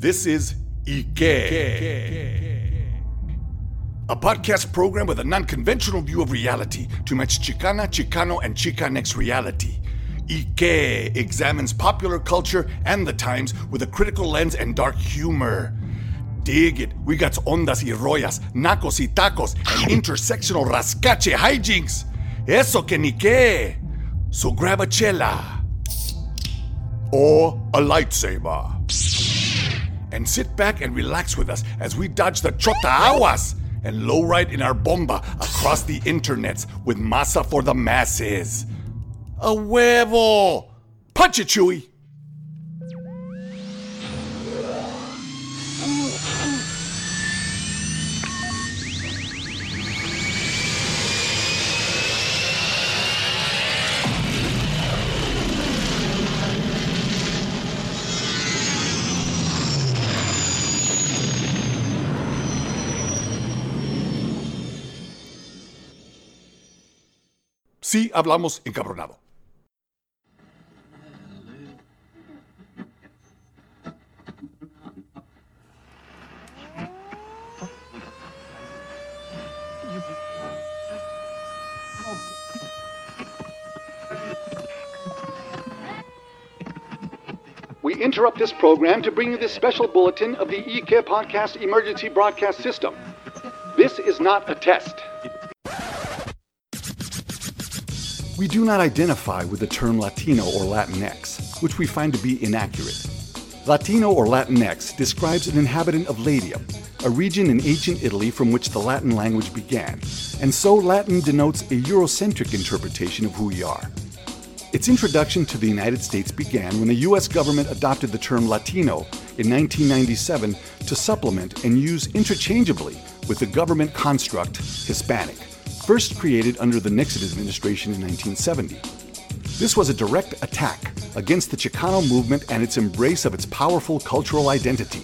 This is ¿Y Que?, a podcast program with a non-conventional view of reality to match Chicana, Chicano, and XicanX reality. ¿Y Que? Examines popular culture and the times with a critical lens and dark humor. Dig it. We got ondas y royas, nacos y tacos, and intersectional rascache hijinks. Eso que ni que. So grab a chela. Or a lightsaber. And sit back and relax with us as we dodge the Chotahawas and lowride in our bomba across the internets with masa for the masses. A huevo! Punch it, Chewy! Sí, hablamos encabronado. We interrupt this program to bring you this special bulletin of the ¿Y Que? Podcast emergency broadcast system. This is not a test. We do not identify with the term Latino or Latinx, which we find to be inaccurate. Latino or Latinx describes an inhabitant of Latium, a region in ancient Italy from which the Latin language began, and so Latin denotes a Eurocentric interpretation of who we are. Its introduction to the United States began when the U.S. government adopted the term Latino in 1997 to supplement and use interchangeably with the government construct Hispanic, first created under the Nixon administration in 1970. This was a direct attack against the Chicano movement and its embrace of its powerful cultural identity.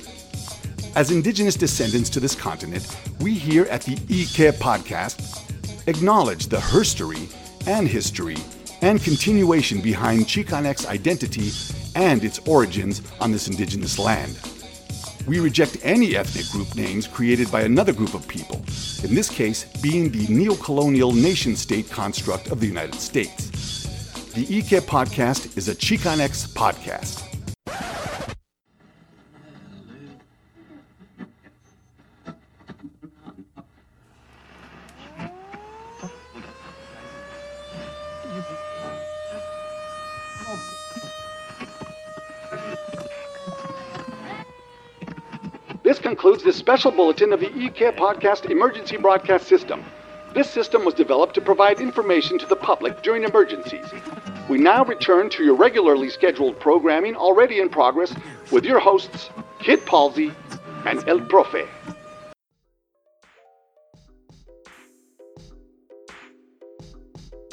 As indigenous descendants to this continent, we here at the ¿Y Que? Podcast acknowledge the herstory and history and continuation behind XicanX identity and its origins on this indigenous land. We reject any ethnic group names created by another group of people, in this case being the neo-colonial nation-state construct of the United States. The ¿Y Que? Podcast is a XicanX podcast. This concludes this special bulletin of the ¿Y Que? Podcast emergency broadcast system. This system was developed to provide information to the public during emergencies. We now return to your regularly scheduled programming already in progress with your hosts, Kid Palsy and El Profe.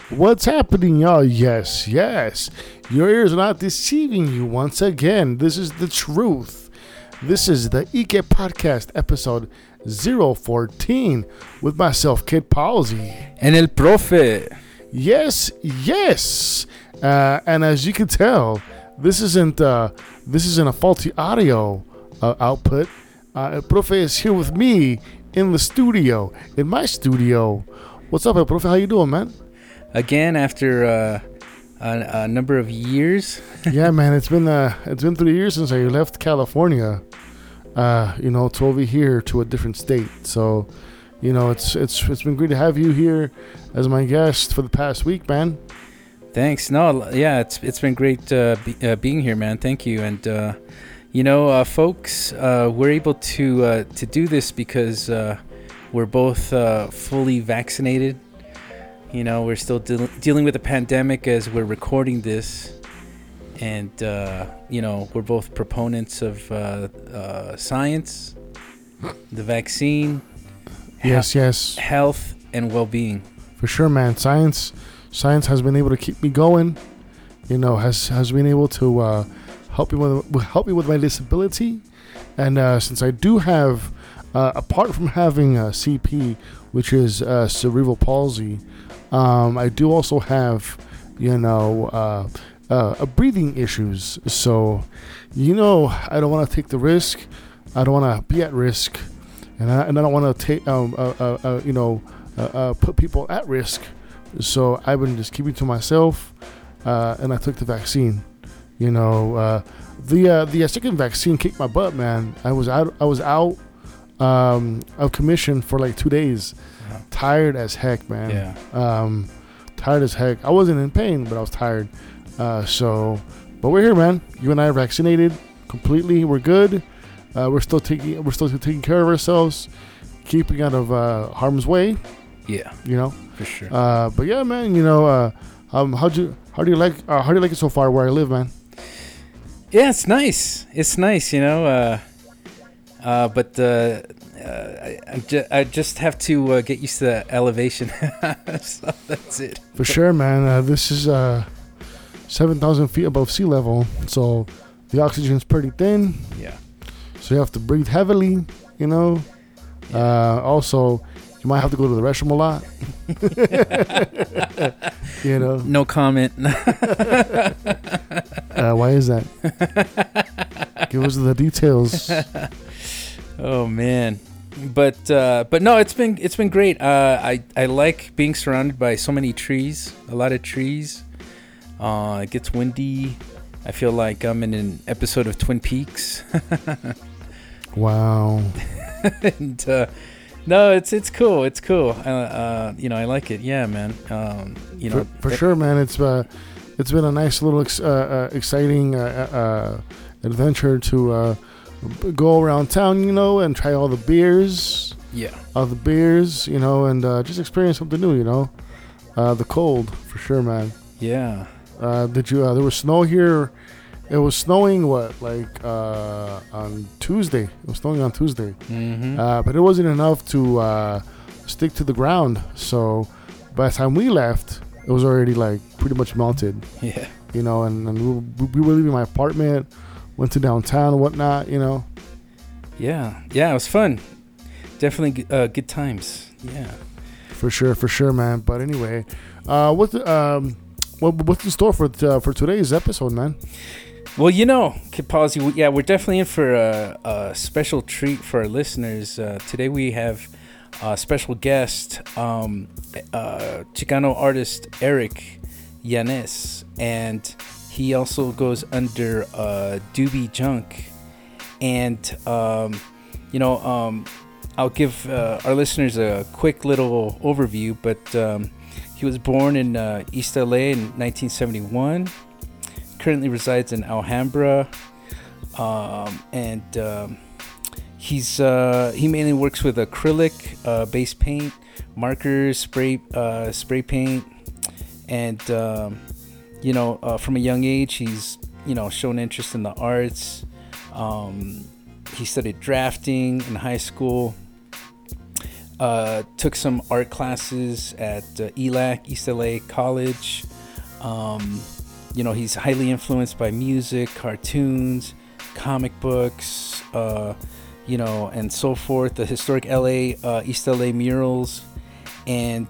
What's happening, y'all? Yes, yes. Your ears are not deceiving you once again. This is the truth. This is the ¿Y Que? Podcast episode 014 with myself, Kid Palsy. And El Profe. Yes, yes. And as you can tell, this isn't a faulty audio output. El Profe is here with me in the studio, in my studio. What's up, El Profe? How you doing, man? Again, after a number of years. Yeah, man, it's been 3 years since I left California, to over here to a different state. So, it's been great to have you here as my guest for the past week, man. Thanks. No, yeah, it's been great being here, man. Thank you. And folks, we're able to do this because we're both fully vaccinated. We're still dealing with the pandemic as we're recording this. And, we're both proponents of science, the vaccine. Yes. Health and well-being. For sure, man. Science has been able to keep me going, has been able to help me with my disability. And since I do have, apart from having a CP, which is cerebral palsy, I do also have, breathing issues. So, you know, I don't want to take the risk. I don't want to be at risk, and I don't want to take put people at risk. So I've been just keeping to myself, and I took the vaccine. You know, the second vaccine kicked my butt, man. I was out of commission for like 2 days. Wow. Tired as heck, man. Yeah. Tired as heck. I wasn't in pain, but I was tired. But we're here, man. You and I are vaccinated completely. We're good. We're still taking care of ourselves, keeping out of harm's way. Yeah, you know, for sure. But yeah, man, you know, how do you like it so far where I live, man? Yeah, it's nice. It's nice, you know. I just have to get used to the elevation. So that's it. For sure, man. This is 7,000 feet above sea level, so the oxygen's pretty thin. Yeah. So you have to breathe heavily, you know. Yeah. Also, you might have to go to the restroom a lot. You know. No comment. Why is that? Give us the details. Oh man, but no, it's been great. I like being surrounded by so many trees, a lot of trees. It gets windy. I feel like I'm in an episode of Twin Peaks. Wow. And. No, it's cool. It's cool. You know, I like it. Yeah, man. You know, for sure, man. It's been a nice little exciting adventure to go around town, you know, and try all the beers. Yeah. All the beers, you know, and just experience something new, you know. The cold, for sure, man. Yeah. Did you? There was snow here. It was snowing, on Tuesday. It was snowing on Tuesday. Mm-hmm. But it wasn't enough to stick to the ground. So by the time we left, it was already, pretty much melted. Yeah. You know, and we were leaving my apartment, went to downtown and whatnot, you know. Yeah. Yeah, it was fun. Definitely good times. Yeah. For sure, man. But anyway, what's in store for today's episode, man? Well, you know, Kid Palsy, yeah, we're definitely in for a special treat for our listeners. Today we have a special guest, Chicano artist Erick Yanez, and he also goes under Dubeejunk. And, I'll give our listeners a quick little overview, but he was born in East LA in 1971. Currently resides in Alhambra, and he mainly works with acrylic, base paint, markers, spray paint, and from a young age he's shown interest in the arts. He studied drafting in high school. Took some art classes at ELAC, East LA College. He's highly influenced by music, cartoons, comic books, and so forth. The historic LA, East LA murals. And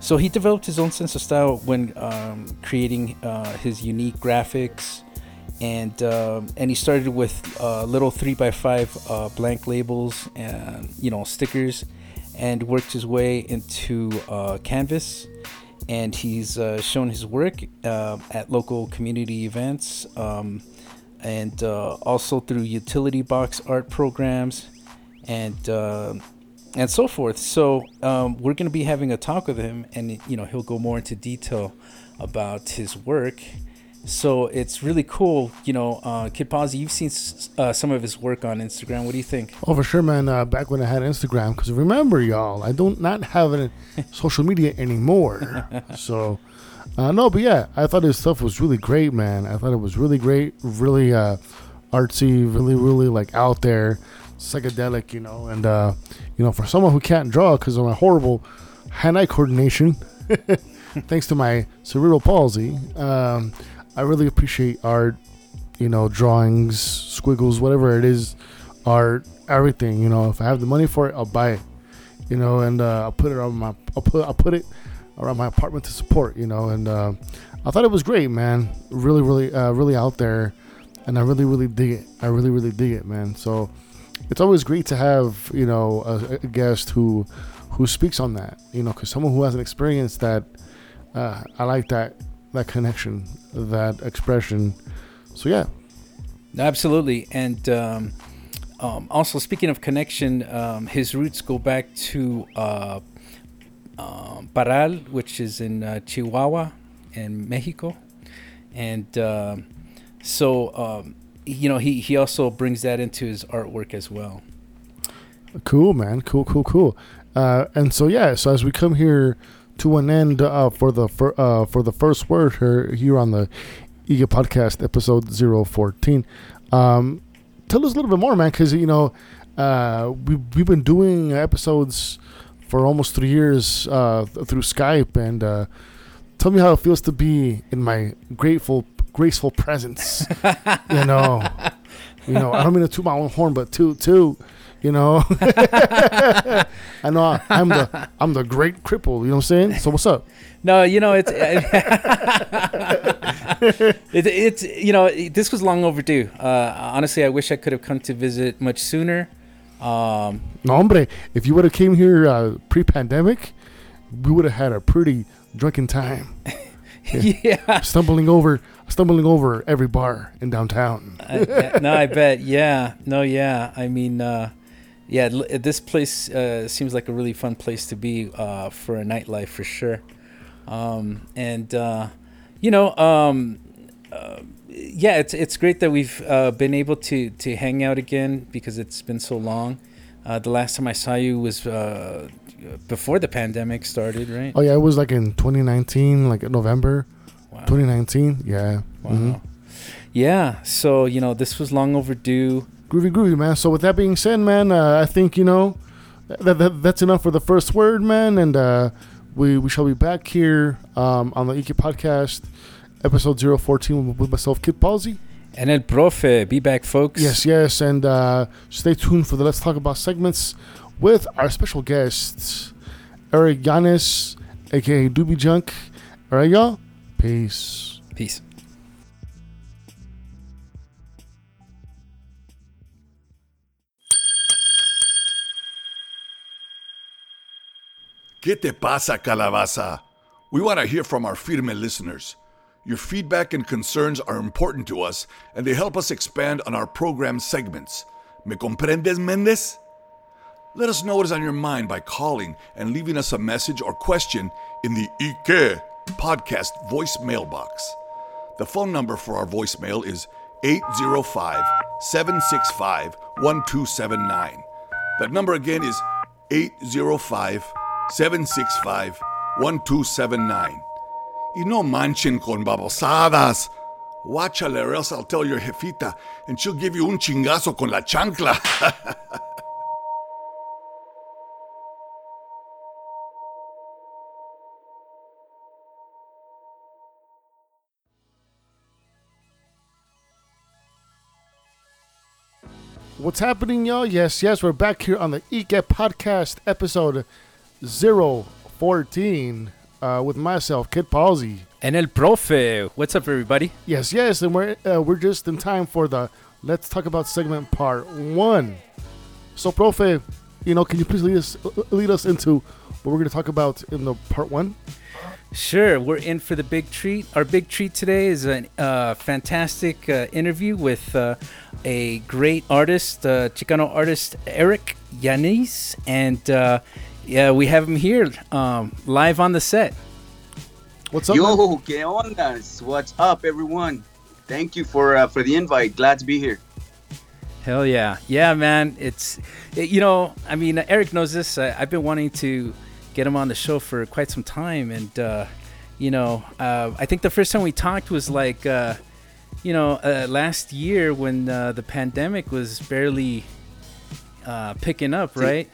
so he developed his own sense of style when creating his unique graphics. And he started with little 3x5 blank labels and stickers, and worked his way into canvas. And he's shown his work at local community events, and also through utility box art programs, and so forth. So we're going to be having a talk with him, and he'll go more into detail about his work. So it's really cool, Kid Palsy, you've seen some of his work on Instagram. What do you think? Oh, for sure, man. Back when I had Instagram, because remember, y'all, I do not have a social media anymore. So, but yeah, I thought his stuff was really great, man. I thought it was really great, really artsy, really, really out there, psychedelic, And for someone who can't draw because of my horrible hand-eye coordination, thanks to my cerebral palsy. I really appreciate art, drawings, squiggles, whatever it is, art, everything. If I have the money for it, I'll buy it, and I'll put it around my apartment to support, you know. And I thought it was great, man. Really out there, and I really dig it. I really dig it, man. So it's always great to have, you know, a guest who speaks on that, you know, because someone who hasn't experienced that, I like that connection, that expression. So yeah, absolutely. And also, speaking of connection, his roots go back to Parral, which is in Chihuahua in Mexico. And you know, he also brings that into his artwork as well. Cool, man. Cool. And so, yeah, so as we come here to an end for the first word here on the Eagle Podcast, episode 014, tell us a little bit more, man, because, you know, we've been doing episodes for almost 3 years through Skype, and tell me how it feels to be in my graceful presence, you know. You know, I don't mean to toot my own horn, but toot, you know. I know I'm the great cripple, you know what I'm saying? So what's up? No, you know, it's it's you know, this was long overdue. Honestly, I wish I could have come to visit much sooner. No, hombre, if you would have came here pre-pandemic, we would have had a pretty drunken time. Yeah. Stumbling over every bar in downtown. No, I bet. Yeah. No, yeah. I mean, yeah, this place seems like a really fun place to be for a nightlife, for sure. And, you know, yeah, it's great that we've been able to hang out again, because it's been so long. The last time I saw you was before the pandemic started, right? Oh, yeah, it was like in 2019, like in November. Wow. 2019, yeah. Wow. Mm-hmm. Yeah, so, you know, this was long overdue. Groovy, man. So with that being said, man, I think, you know, that's enough for the first word, man. And we shall be back here on the Y Que? Podcast, episode 014, with myself, Kid Palsy. And El Profe. Be back, folks. Yes. And stay tuned for the Let's Talk About segments with our special guests, Erick Yanez, a.k.a. Dubeejunk. All right, y'all. Peace. ¿Qué te pasa, calabaza? We want to hear from our Firme listeners. Your feedback and concerns are important to us, and they help us expand on our program segments. ¿Me comprendes, Mendes? Let us know what is on your mind by calling and leaving us a message or question in the ¿Y Que? Podcast voicemail box. The phone number for our voicemail is 805-765-1279. That number again is 805-765-1279. Y no manchen con babosadas. Guáchale, or else I'll tell your jefita, and she'll give you un chingazo con la chancla. What's happening, y'all? Yes, we're back here on the Y Que? Podcast, episode 014, with myself, Kid Palsy. And El Profe. What's up, everybody? Yes, and we're just in time for the Let's Talk About segment part 1. So, Profe, you know, can you please lead us into what we're going to talk about in the part 1? Sure, we're in for the big treat. Our big treat today is a fantastic interview with a great artist, Chicano artist Erick Yanez, and yeah, we have him here live on the set. What's up? Yo, ¿qué onda? What's up, everyone? Thank you for the invite. Glad to be here. Hell yeah, man. You know, I mean, Erick knows this. I've been wanting to get him on the show for quite some time, and you know, I think the first time we talked was like you know, last year when the pandemic was barely picking up, right?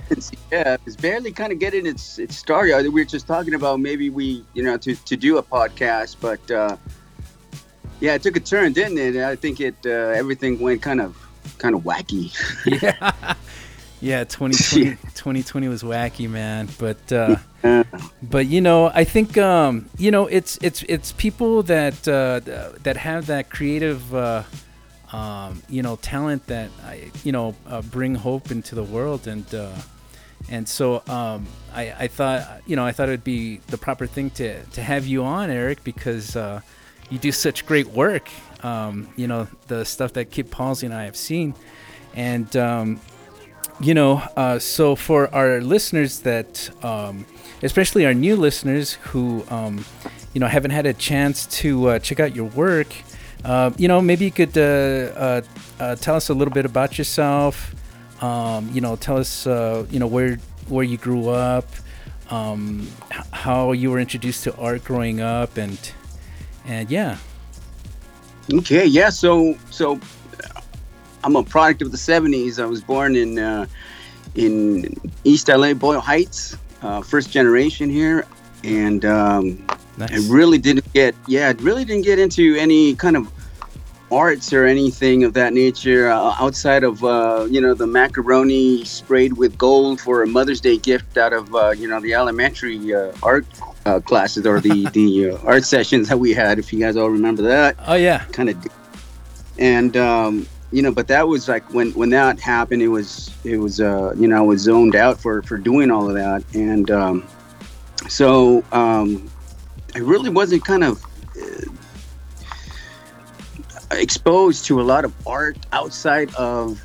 Yeah, it's barely kind of getting its start. We were just talking about maybe we, you know, to do a podcast, but yeah, it took a turn, didn't it? I think it everything went kind of wacky. Yeah. Yeah, 2020 was wacky, man. But you know, I think you know, it's people that that have that creative you know, talent that you know, bring hope into the world, and so I thought, you know, I thought it would be the proper thing to have you on, Erick, because you do such great work. You know, the stuff that Kid Palsy and I have seen, and you know, so for our listeners that, especially our new listeners who, you know, haven't had a chance to check out your work, you know, maybe you could tell us a little bit about yourself. You know, tell us, you know, where you grew up, how you were introduced to art growing up, and yeah. Okay. Yeah. So. I'm a product of the 70s. I was born in East LA, Boyle Heights, first generation here, and nice. I really didn't get into any kind of arts or anything of that nature outside of you know, the macaroni sprayed with gold for a Mother's Day gift out of you know, the elementary art classes, or the art sessions that we had, if you guys all remember that. Oh yeah, kind of. And you know, but that was like when that happened, it was you know, I was zoned out for doing all of that. And so I really wasn't kind of exposed to a lot of art outside of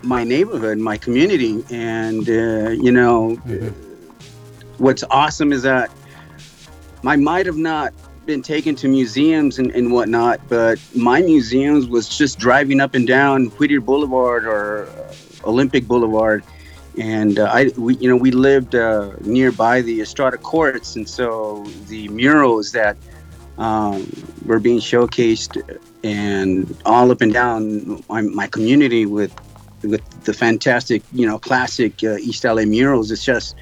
my neighborhood, my community. And you know, what's awesome is that I might have not been taken to museums and whatnot, but my museums was just driving up and down Whittier Boulevard or Olympic Boulevard, and we lived nearby the Estrada Courts, and so the murals that were being showcased and all up and down my community with the fantastic, you know, classic East LA murals. It's just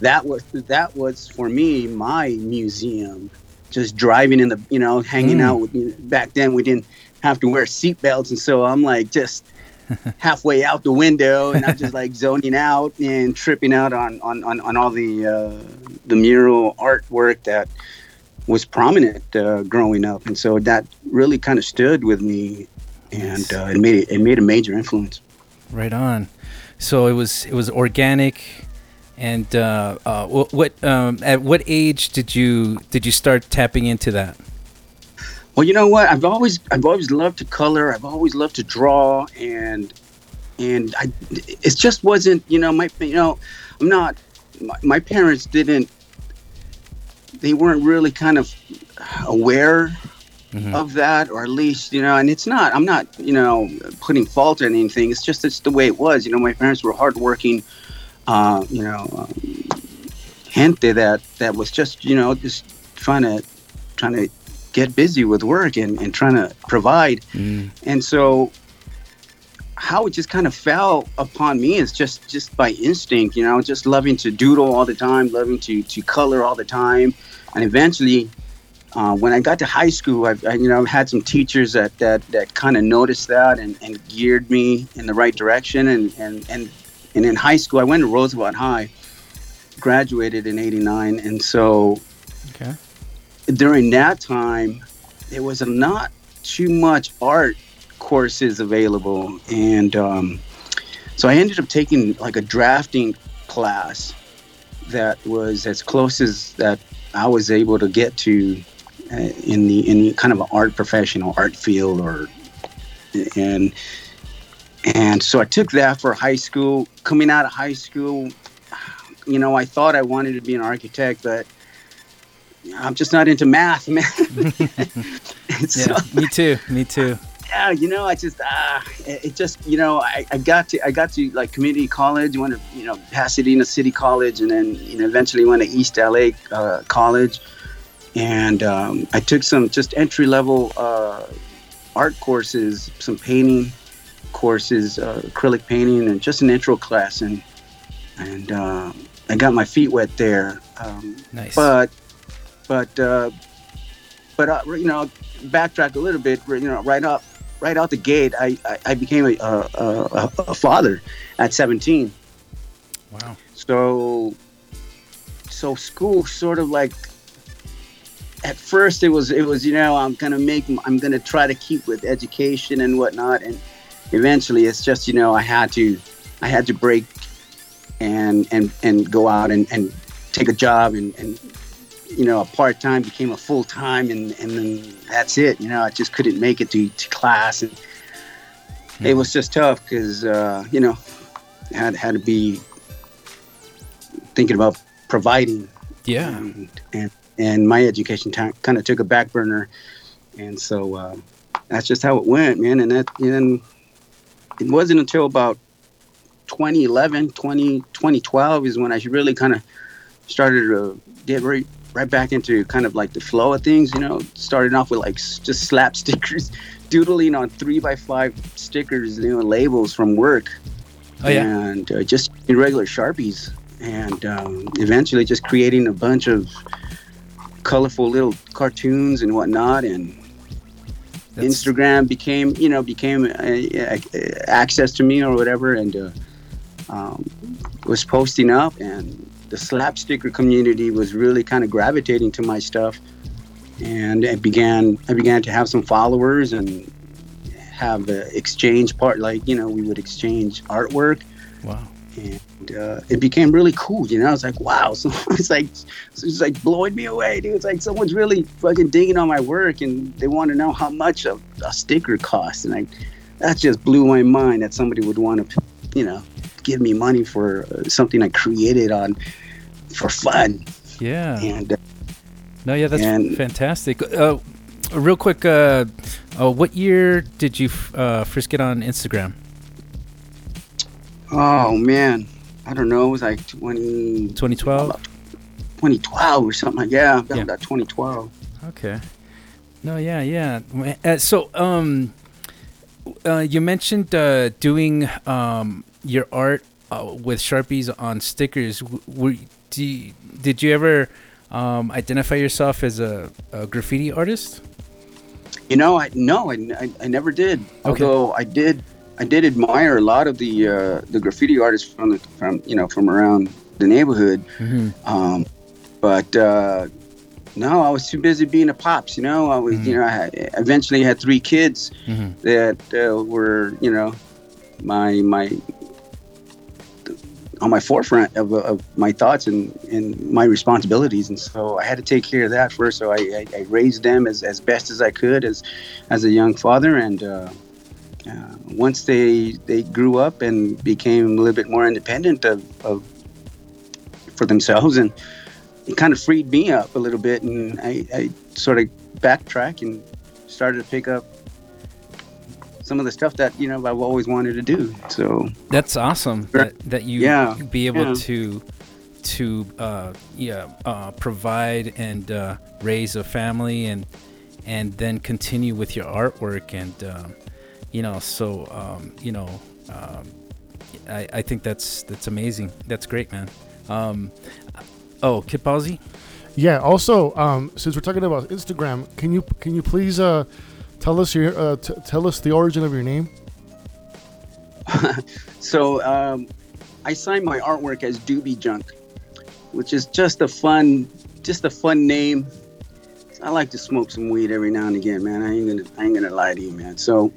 that was for me my museum. Just driving in the, you know, hanging out with, you know, back then we didn't have to wear seatbelts, and so I'm like just halfway out the window, and I'm just like zoning out and tripping out on all the mural artwork that was prominent growing up, and so that really kind of stood with me, and it made a major influence. Right on. So it was organic. And what at what age did you start tapping into that? Well, you know what? I've always loved to color. I've always loved to draw, and it just wasn't, you know, my parents didn't, they weren't really kind of aware of that, or at least, you know, and it's not, I'm not, you know, putting fault in anything. It's just, it's the way it was. You know, my parents were hardworking, you know, gente that was just, you know, just trying to get busy with work and trying to provide. And so how it just kind of fell upon me is just by instinct, you know, just loving to doodle all the time, loving to color all the time. And eventually, when I got to high school, I you know, had some teachers that kind of noticed that and geared me in the right direction, and in high school, I went to Roosevelt High, graduated in 89. And so during that time, there was not too much art courses available. And so I ended up taking like a drafting class that was as close as that I was able to get to in the kind of an art professional, art field, And so I took that for high school. Coming out of high school, you know, I thought I wanted to be an architect, but I'm just not into math, man. So, yeah, me too. Yeah, you know, I just, it just, you know, I got to like community college, went to, you know, Pasadena City College, and then, you know, eventually went to East LA College, and I took some just entry level art courses, some painting courses, acrylic painting, and just an intro class, and I got my feet wet there. Nice. But you know, backtrack a little bit. You know, right out the gate, I became a father at 17. Wow. So school sort of like, at first it was, you know, I'm going to try to keep with education and whatnot. And eventually it's just, you know, I had to break and go out and take a job and, you know, a part-time became a full-time and then that's it. You know, I just couldn't make it to class. And it was just tough because, you know, had to be thinking about providing. Yeah. And my education time kind of took a back burner. And so that's just how it went, man. And it wasn't until about 2011, 2012 is when I really kind of started to get right back into kind of like the flow of things, you know, starting off with like just slap stickers, doodling on 3x5 stickers, you know, labels from work. Oh, yeah. And just regular Sharpies. And eventually just creating a bunch of colorful little cartoons and whatnot. And Instagram became access to me or whatever. And was posting up, and the slap sticker community was really kind of gravitating to my stuff. And I began to have some followers and have the exchange part, like, you know, we would exchange artwork. Wow. And it became really cool, you know. I was like, wow. So it's like blowing me away, dude. It's like someone's really fucking digging on my work, and they want to know how much a sticker costs. And that just blew my mind that somebody would want to, you know, give me money for something I created on for fun. Yeah. And that's fantastic. Real quick, what year did you first get on Instagram? Oh, man. I don't know. It was like 2012? 2012 or something. About 2012. Okay. No, yeah. So, you mentioned doing your art with Sharpies on stickers. Did you ever identify yourself as a graffiti artist? You know, I never did. Okay. Although I did admire a lot of the graffiti artists from around the neighborhood, but no, I was too busy being a pops. You know, I was I eventually had 3 kids that were, you know, on my forefront of my thoughts and my responsibilities, and so I had to take care of that first. So I raised them as best as I could as a young father and. Once they grew up and became a little bit more independent for themselves, and it kind of freed me up a little bit, and I sort of backtracked and started to pick up some of the stuff that, you know, I've always wanted to do. So that's awesome that you be able to provide and raise a family and then continue with your artwork and. You know, so, you know, I think that's amazing. That's great, man. Kid Palsy? Yeah. Also, since we're talking about Instagram, can you please tell us your tell us the origin of your name? So I signed my artwork as Dubeejunk, which is just a fun name. I like to smoke some weed every now and again, man. I ain't gonna lie to you, man. So.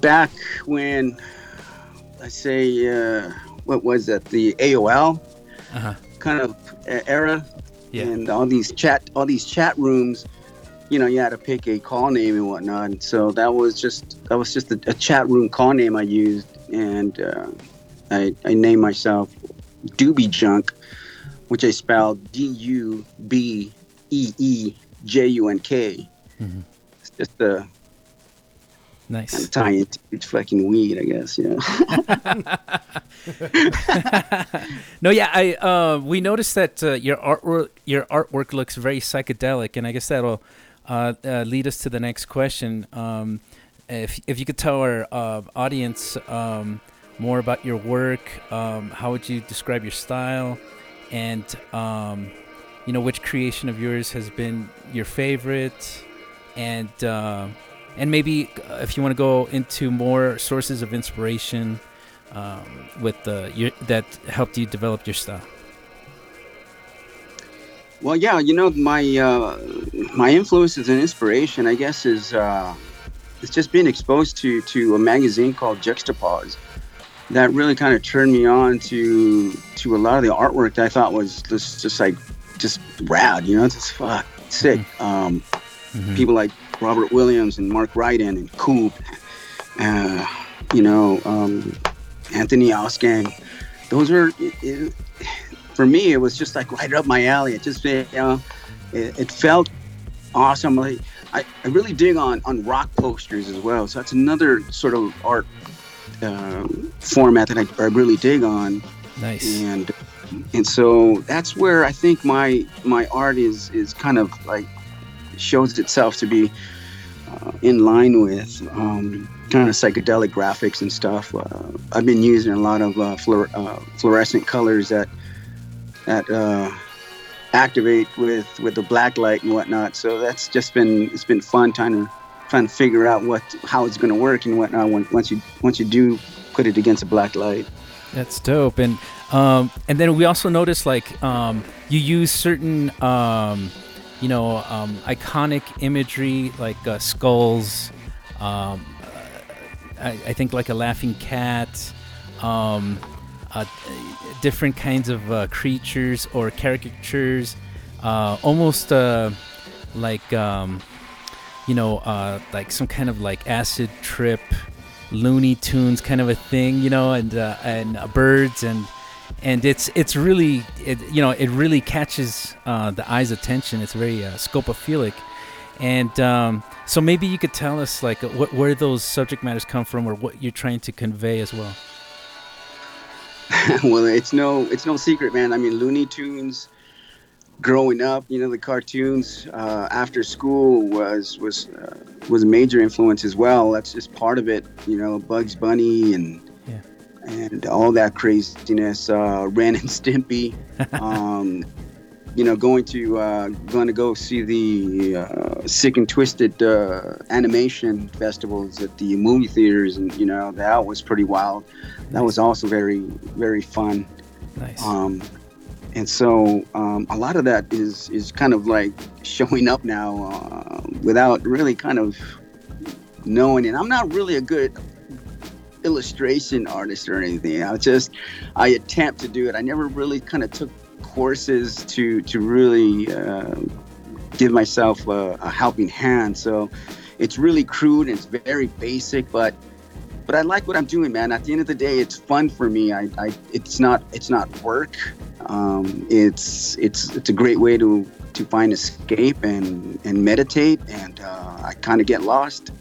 Back when, let's say, what was that? The AOL kind of era, and all these chat rooms. You know, you had to pick a call name and whatnot. And so that was just a chat room call name I used, and I named myself Dubeejunk, which I spelled Dubeejunk. It's just a nice. Kind of tie into it's fucking weed, I guess. Yeah. No, yeah. We noticed that your artwork looks very psychedelic, and I guess that'll lead us to the next question. If you could tell our audience more about your work, how would you describe your style, and you know, which creation of yours has been your favorite, and. And maybe if you want to go into more sources of inspiration, with that helped you develop your style? Well, yeah, you know, my influences and inspiration, I guess, is it's just being exposed to a magazine called Juxtapoz that really kind of turned me on to a lot of the artwork that I thought was just rad, you know, it's sick. Mm-hmm. People like Robert Williams and Mark Ryden and Coop, Anthony Askey. Those are, for me, it was just like right up my alley. It just, it felt awesome. Like, I really dig on rock posters as well. So that's another sort of art format that I really dig on. Nice. And so that's where I think my art is kind of like shows itself to be in line with kind of psychedelic graphics and stuff. I've been using a lot of fluorescent colors that activate with the black light and whatnot. So that's just been fun trying to figure out how it's going to work and whatnot once you do put it against a black light. That's dope. And then we also noticed you use certain iconic imagery like skulls. I think like a laughing cat, different kinds of creatures or caricatures, almost like some kind of like acid trip, Looney Tunes kind of a thing, you know, and birds and it's really, it really catches the eye's attention. It's very scopophilic. And so maybe you could tell us like where those subject matters come from or what you're trying to convey as well. Well, it's no secret, man. I mean, Looney Tunes growing up, you know, the cartoons after school was a major influence as well. That's just part of it, you know, Bugs Bunny and all that craziness, Ren and Stimpy, going to go see the Sick and Twisted animation festivals at the movie theaters, and you know, that was pretty wild. That was also very, very fun. Nice. And so a lot of that is kind of like showing up now without really kind of knowing it. I'm not really a good illustration artist or anything. I attempt to do it. I never really kind of took courses to really give myself a helping hand. So it's really crude and it's very basic, but I like what I'm doing, man. At the end of the day, it's fun for me. It's not work. It's a great way to find escape and meditate, and I kind of get lost.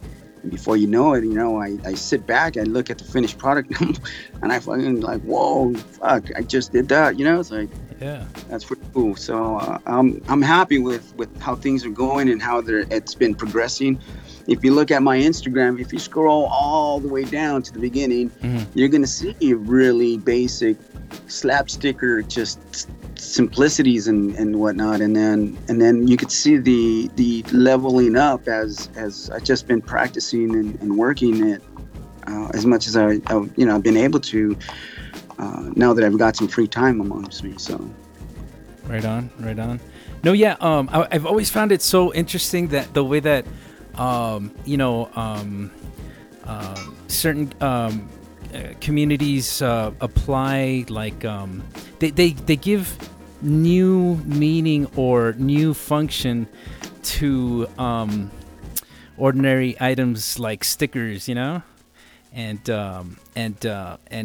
And before you know it, you know, I sit back, I look at the finished product, and I fucking like, whoa, fuck, I just did that, you know? It's like, yeah, that's pretty cool. So I'm happy with how things are going and how it's been progressing. If you look at my Instagram, if you scroll all the way down to the beginning, you're going to see really basic slapsticker, just simplicities and whatnot. And then you could see the leveling up as I've just been practicing and working it as much as I've been able to now that I've got some free time amongst me. So right on. No, yeah. I've always found it so interesting that the way that, certain communities apply like they give new meaning or new function to ordinary items like stickers, you know, and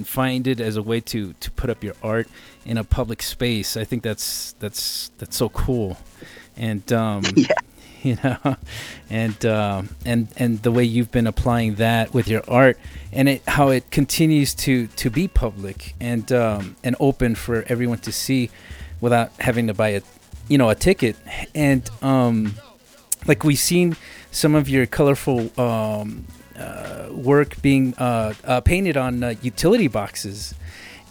find it as a way to put up your art in a public space. I think that's so cool, and yeah. You know, and the way you've been applying that with your art, and how it continues to be public and open for everyone to see, without having to buy a ticket. And like we've seen some of your colorful work being painted on utility boxes.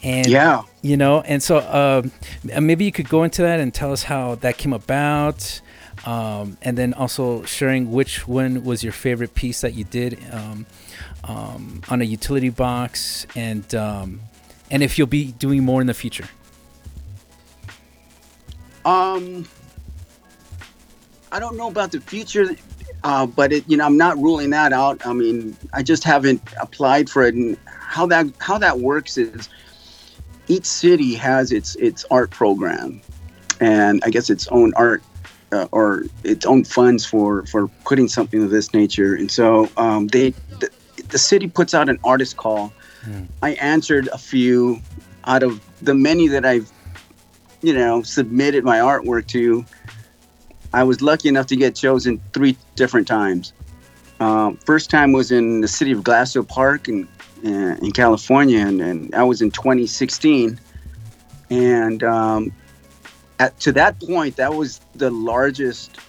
And, yeah. You know, and so maybe you could go into that and tell us how that came about. And then also sharing which one was your favorite piece that you did on a utility box, and if you'll be doing more in the future. I don't know about the future, but it, I'm not ruling that out. I mean, I just haven't applied for it. And how that works is each city has its art program, and I guess its own art or its own funds for putting something of this nature. And so the city puts out an artist call. Mm. I answered a few out of the many that I've submitted my artwork to. I was lucky enough to get chosen 3 different times. First time was in the city of Glassell Park in California, and I was in 2016. And to that point, that was the largest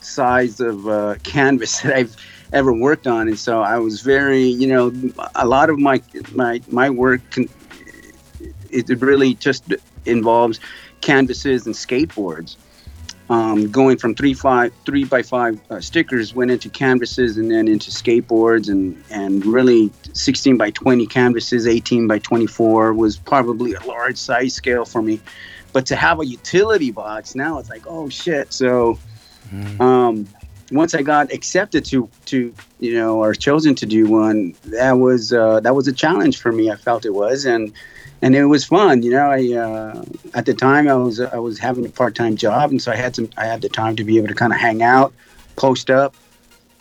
size of canvas that I've ever worked on. And so I was very, a lot of my work, it really just involves canvases and skateboards. Going from 3x5 stickers, went into canvases and then into skateboards, and really 16x20 canvases, 18x24 was probably a large size scale for me. But to have a utility box now, it's like, oh shit. So once I got accepted to or chosen to do one, that was a challenge for me. I felt it was, and it was fun, I at the time I was having a part-time job, and so I had the time to be able to kind of hang out, post up,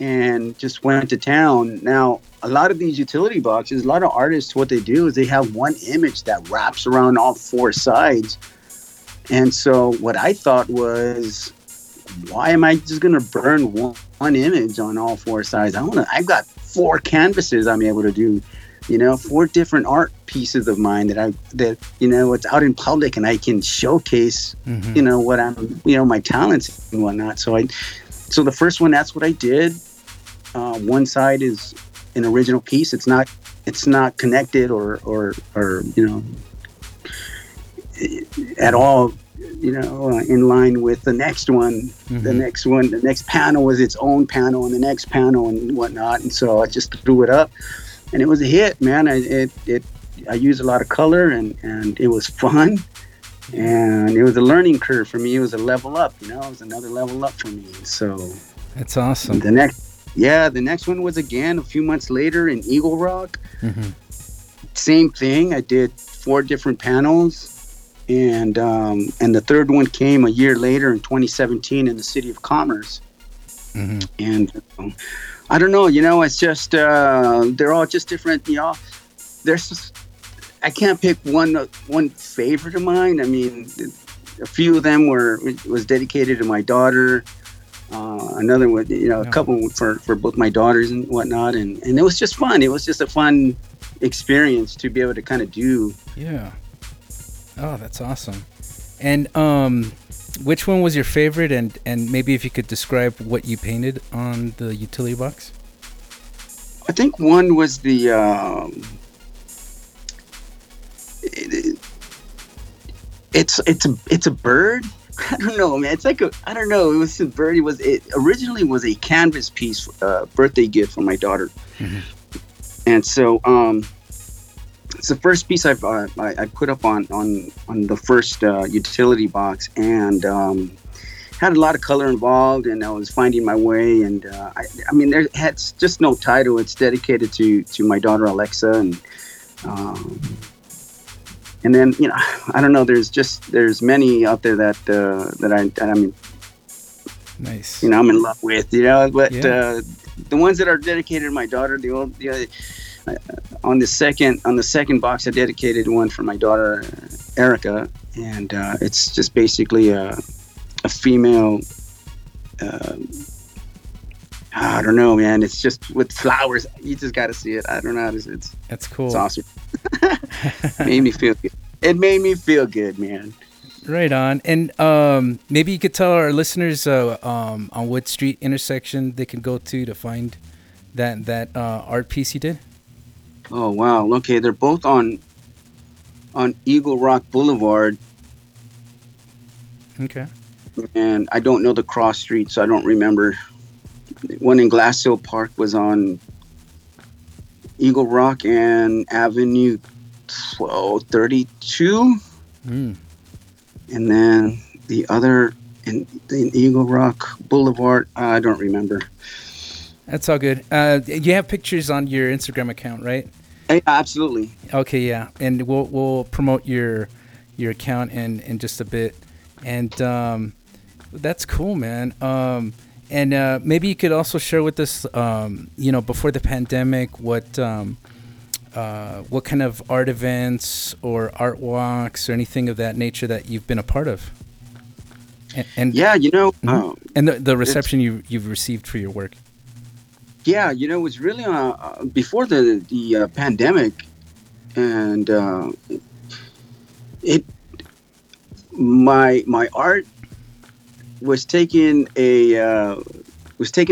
and just went to town. Now, a lot of these utility boxes, a lot of artists, what they do is they have one image that wraps around all 4 sides. And so what I thought was, why am I just going to burn one image on all 4 sides? I've got 4 canvases I'm able to do. 4 different art pieces of mine that it's out in public, and I can showcase, what I'm, my talents and whatnot. So the first one, that's what I did. One side is an original piece. It's not connected or at all, in line with the next one. Mm-hmm. The next panel was its own panel, and the next panel and whatnot. And so I just threw it up. And it was a hit, man. I used a lot of color, and it was fun, and it was a learning curve for me. It was a level up, It was another level up for me. So that's awesome. The next one was again a few months later in Eagle Rock. Mm-hmm. Same thing. I did 4 different panels, and the third one came a year later in 2017 in the City of Commerce. Mm-hmm. And. I don't know, it's just, they're all just different, there's just, I can't pick one favorite of mine. I mean, a few of them was dedicated to my daughter, another one, a couple for both my daughters and whatnot, and it was just fun. It was just a fun experience to be able to kind of do. Yeah. Oh, that's awesome. And, which one was your favorite, and maybe if you could describe what you painted on the utility box? I think one was the it's a bird. I don't know, man. It's like it was a bird. It originally was a canvas piece, birthday gift for my daughter, and so it's the first piece I put up on the first utility box, and had a lot of color involved, and I was finding my way. And I mean, there had just no title. It's dedicated to my daughter Alexa, and then I don't know. There's many out there that I mean, nice. I'm in love with but the ones that are dedicated to my daughter, on the second box, I dedicated one for my daughter Erica, and it's just basically a female. I don't know, man. It's just with flowers. You just got to see it. I don't know how to. That's cool. It's awesome. It made me feel good, man. Right on. And maybe you could tell our listeners on what street intersection they can go to find that art piece you did. Oh, wow. Okay, they're both on Eagle Rock Boulevard. Okay. and I don't know the cross street, so I don't remember. One in Glassell Park was on Eagle Rock and Avenue 32. Mm. And then the other in Eagle Rock Boulevard, I don't remember. That's all good. You have pictures on your Instagram account, right? Yeah, absolutely. Okay, yeah. And we'll promote your account in just a bit. And that's cool, man. And maybe you could also share with us, before the pandemic, what kind of art events or art walks or anything of that nature that you've been a part of. And yeah, and the reception you've received for your work. Yeah, it was really before the pandemic, and my art was taking a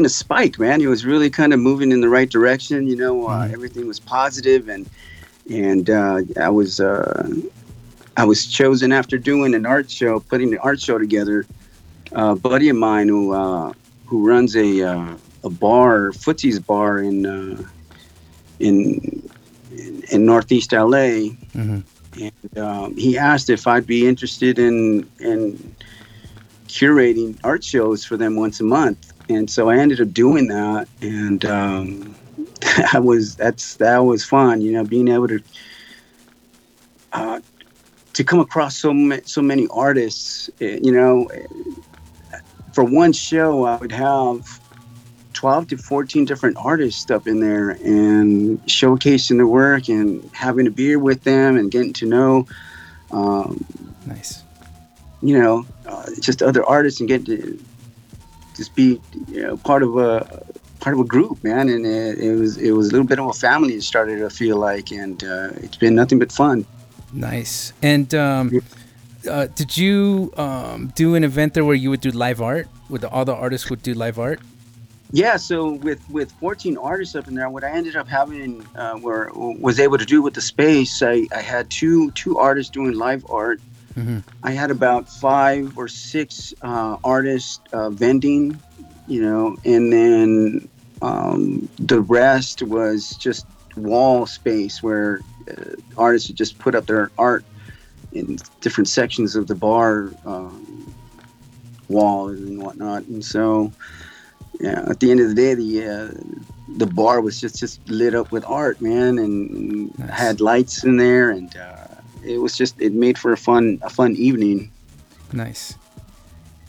spike, man. It was really kind of moving in the right direction. Everything was positive, and I was chosen after doing an art show, putting the art show together. A buddy of mine who runs a bar, Footsie's bar in Northeast LA, mm-hmm. and he asked if I'd be interested in curating art shows for them once a month, and so I ended up doing that, and that was fun, being able to come across so many artists. For one show, I would have 12 to 14 different artists up in there and showcasing their work and having a beer with them and getting to know, just other artists and getting to just be part of a group, man. And it was a little bit of a family it started to feel like, and it's been nothing but fun. Nice. And did you do an event there where you would do live art? With all the artists would do live art? Yeah, so with 14 artists up in there, what I ended up having, was able to do with the space, I had two artists doing live art. Mm-hmm. I had about 5 or 6 artists vending, and then the rest was just wall space where artists would just put up their art in different sections of the bar wall and whatnot, and so... Yeah, at the end of the day, the bar was just lit up with art, man, and nice. Had lights in there, and it made for a fun evening. Nice.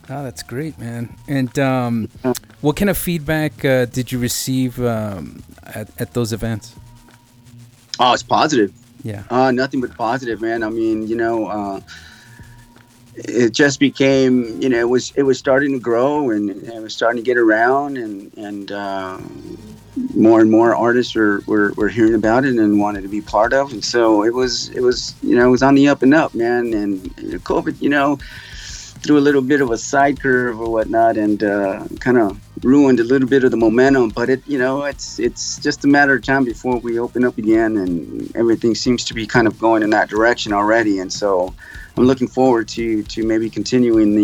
Oh, that's great, man. And what kind of feedback did you receive at those events? Oh, it's positive. Yeah. Nothing but positive, man. I mean, it just became, it was starting to grow, and it was starting to get around, and more and more artists were hearing about it and wanted to be part of. And so it was on the up and up, man. And COVID, threw a little bit of a side curve or whatnot, and kind of ruined a little bit of the momentum. But it's just a matter of time before we open up again, and everything seems to be kind of going in that direction already. And so. I'm looking forward to maybe continuing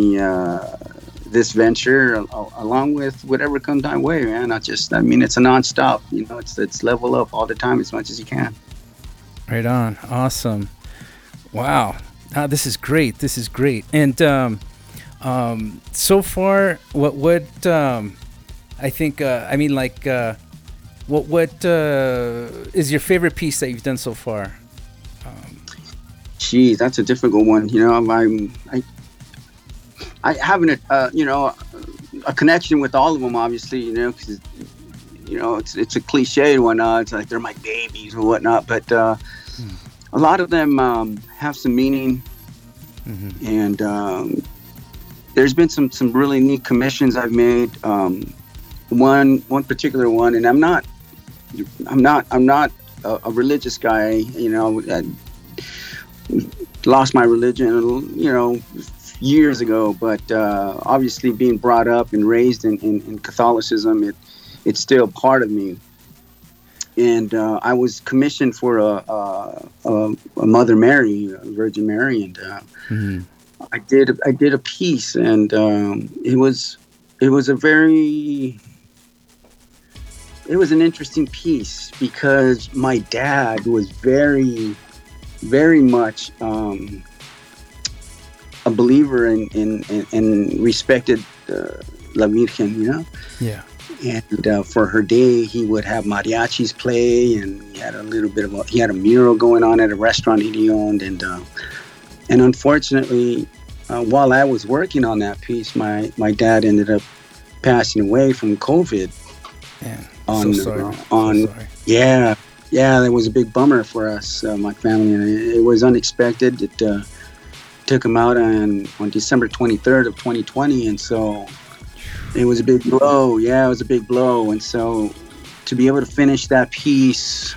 this venture along with whatever comes my way, man. It's a nonstop. It's level up all the time as much as you can. Right on. Awesome. Wow. This is great. And so far, what is your favorite piece that you've done so far? Geez, that's a difficult one. I haven't a connection with all of them, obviously, because it's a cliche one. It's like they're my babies or whatnot, but a lot of them have some meaning, mm-hmm. and there's been some really neat commissions I've made. One particular one, and I'm not a religious guy. I lost my religion, years ago, but obviously being brought up and raised in Catholicism, it's still part of me. And I was commissioned for a Mother Mary, a Virgin Mary, and I did a piece, and it was an interesting piece because my dad was very, very much a believer in respected La Virgen, you know? Yeah. And for her day, he would have mariachis play, and he had a mural going on at a restaurant he owned. And unfortunately, while I was working on that piece, my dad ended up passing away from COVID. Yeah. That was a big bummer for us, my family, and it was unexpected. It took him out on December 23rd of 2020, and so it was a big blow. Yeah, it was a big blow, and so to be able to finish that piece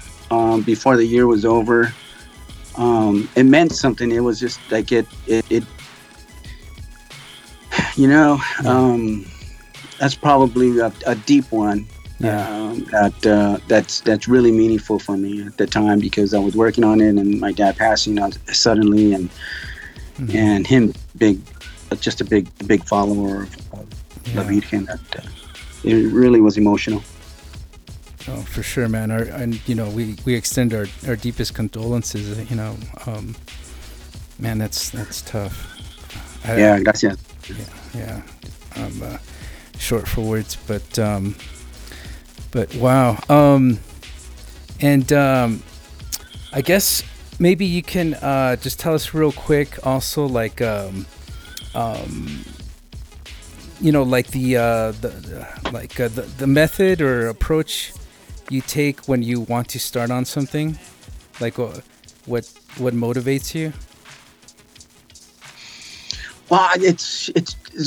before the year was over, it meant something. It was just like it you know, that's probably a deep one. Yeah. That's really meaningful for me at the time because I was working on it, and my dad passing out suddenly, and and him just a big follower of La Virgen. It really was emotional. Oh, for sure, man. And you know, we extend our deepest condolences. You know, man, that's tough. Gracias. Yeah. I'm short for words, but. But wow, I guess maybe you can just tell us real quick. Also, like, you know, like the method or approach you take when you want to start on something. Like, what motivates you? Well, it's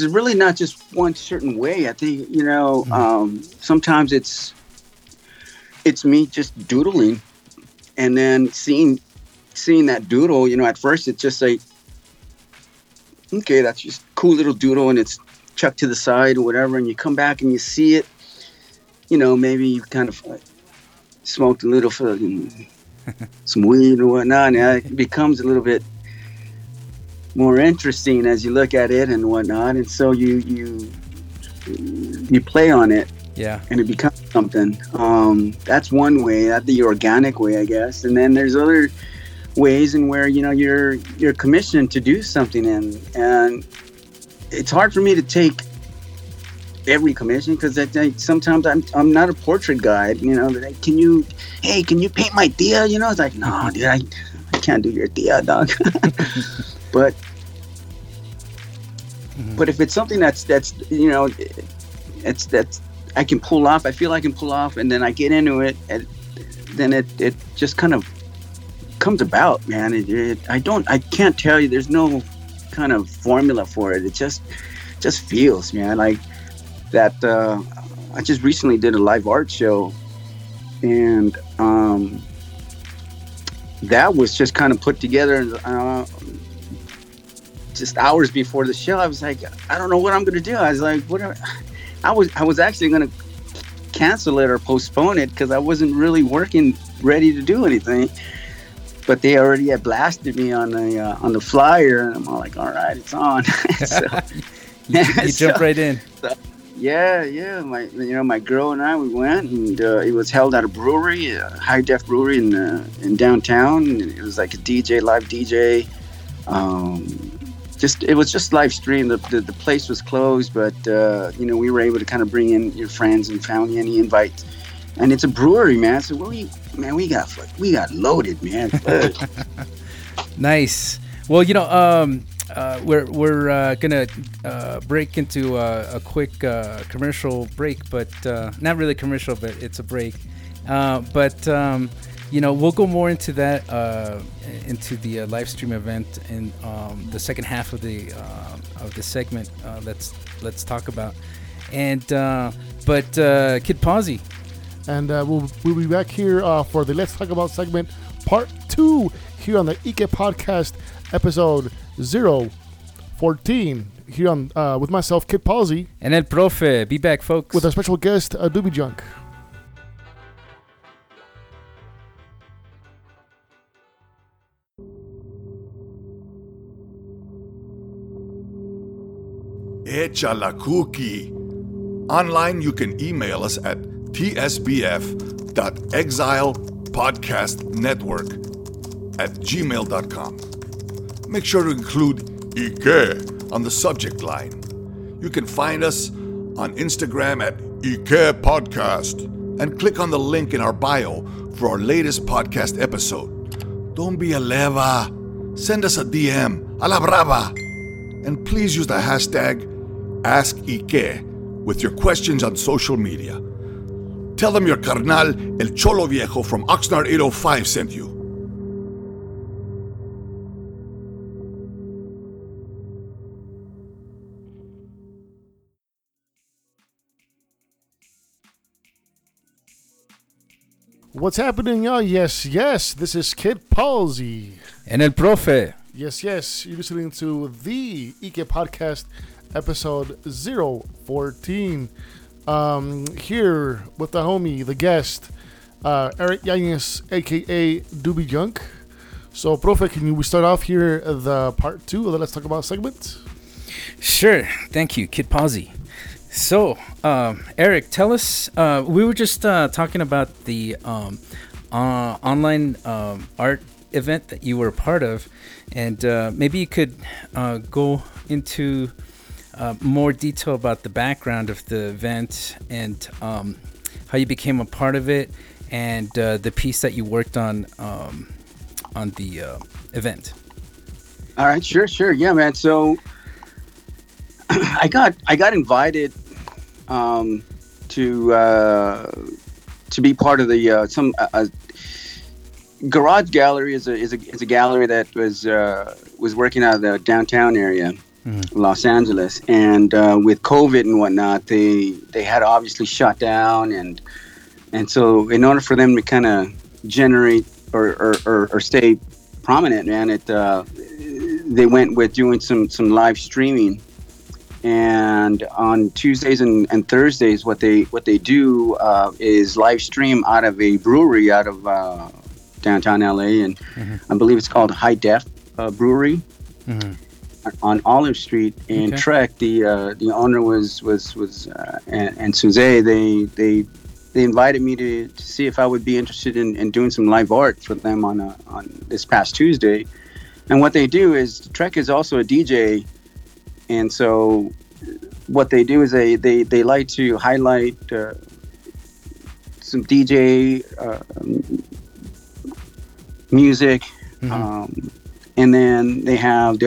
really not just one certain way. I think, you know, sometimes it's me just doodling, and then seeing that doodle. You know, at first it's just like, okay, that's just a cool little doodle, and it's chucked to the side or whatever. And you come back and you see it. You know, maybe you kind of smoked a little some weed or whatnot, and it becomes a little bit more interesting as you look at it and whatnot, and so you play on it, and it becomes something. That's one way, that's the organic way, I guess. And then there's other ways in where, you know, you're commissioned to do something, and it's hard for me to take every commission because sometimes I'm not a portrait guy. You know, like, can you paint my dia? You know, it's like, no, dude, I can't do your dia, dog. But if it's something that's you know, it's that I can pull off, I feel I can pull off, and then I get into it, and then it just kind of comes about, man. I can't tell you. There's no kind of formula for it. It just feels, man, like that. I just recently did a live art show, and that was just kind of put together. And, just hours before the show, I was like, I don't know what I'm gonna do. I was like, I was actually gonna cancel it or postpone it because I wasn't really ready to do anything. But they already had blasted me on the flyer, and I'm all like, all right, it's on. So, you jump right in. So, yeah. My girl and I, we went, and it was held at a brewery, a High Def Brewery in downtown. And it was like a live DJ. It was just live stream. The place was closed, but you know, we were able to kind of bring in your friends and family, any invite. And it's a brewery, man. So we got loaded, man. Nice. Well, you know, we're gonna break into a quick commercial break, but not really commercial, but it's a break. You know, we'll go more into that, into the live stream event in the second half of the segment. Let's talk about, and but Kid Palsy, and we'll be back here for the Let's Talk About segment, part 2, here on the ¿Y Que? Podcast, episode 014, here on with myself, Kid Palsy, and El Profe. Be back, folks, with our special guest, Dubeejunk. Echa la cookie. Online, you can email us at tsbf.exilepodcastnetwork@gmail.com. Make sure to include ¿Y Que? On the subject line. You can find us on Instagram at ¿Y Que? Podcast and click on the link in our bio for our latest podcast episode. Don't be a leva. Send us a DM, a la brava. And please use the hashtag #AskYque with your questions on social media. Tell them your carnal, El Cholo Viejo from Oxnard 805 sent you. What's happening, y'all? Yes, yes, this is Kid Palsy. And El Profe. Yes, yes, you're listening to the ¿Y Que? Podcast, episode 014. Here with the homie, the guest, Erick Yanez, a.k.a. Dubeejunk. So, Profe, can we start off here the part two of the Let's Talk About segment? Sure. Thank you, Kid Palsy. So, Eric, tell us, we were just talking about the online art event that you were a part of, and maybe you could go into more detail about the background of the event and how you became a part of it, and the piece that you worked on the event. All right, sure, yeah, man. So I got invited to be part of the Garage Gallery is a gallery that was working out of the downtown area, Los Angeles, and with COVID and whatnot, they had obviously shut down, and so in order for them to kind of generate or stay prominent, man, it they went with doing some live streaming. And on Tuesdays and Thursdays, what they do is live stream out of a brewery out of downtown LA, and I believe it's called High Def Brewery on Olive Street in Trek. The owner was and Suze. They invited me to see if I would be interested in doing some live art for them on this past Tuesday. And what they do is Trek is also a DJ. And so what they do is they like to highlight some DJ music, and then they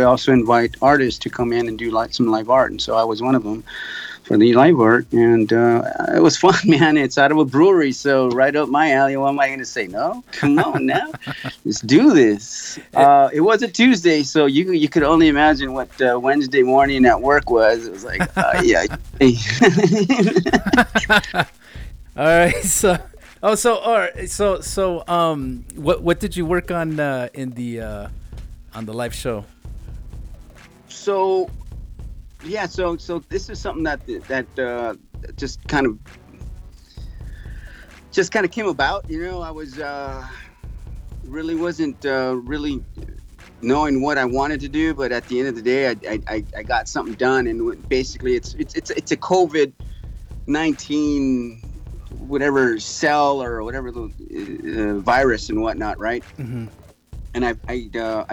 also invite artists to come in and do some live art. And so I was one of them for the live art, and it was fun, man. It's out of a brewery, so right up my alley. What am I going to say? No, come on now, let's do this. It was a Tuesday, so you could only imagine what Wednesday morning at work was. It was like, yeah. All right. So, what did you work on on the live show? So. Yeah, so this is something that just kind of came about, you know. I was really wasn't really knowing what I wanted to do, but at the end of the day, I got something done, and basically it's a COVID-19 whatever cell or whatever virus and whatnot, right? Mm-hmm. And I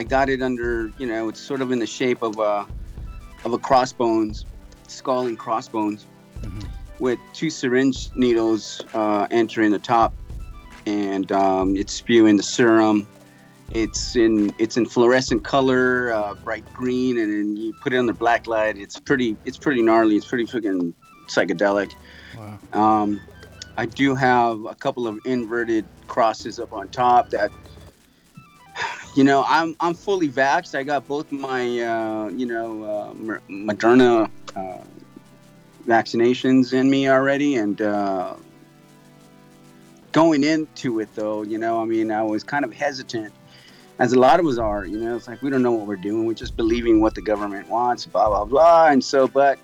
got it under, you know, it's sort of in the shape of a crossbones, skull and crossbones, with two syringe needles entering the top, and it's spewing the serum. It's in fluorescent color, bright green, and then you put it on the black light. It's pretty gnarly. It's pretty freaking psychedelic. Wow. I do have a couple of inverted crosses up on top that. You know, I'm fully vaxxed. I got both my, Moderna vaccinations in me already. And going into it, though, you know, I mean, I was kind of hesitant, as a lot of us are. You know, it's like we don't know what we're doing. We're just believing what the government wants, blah, blah, blah. And so, but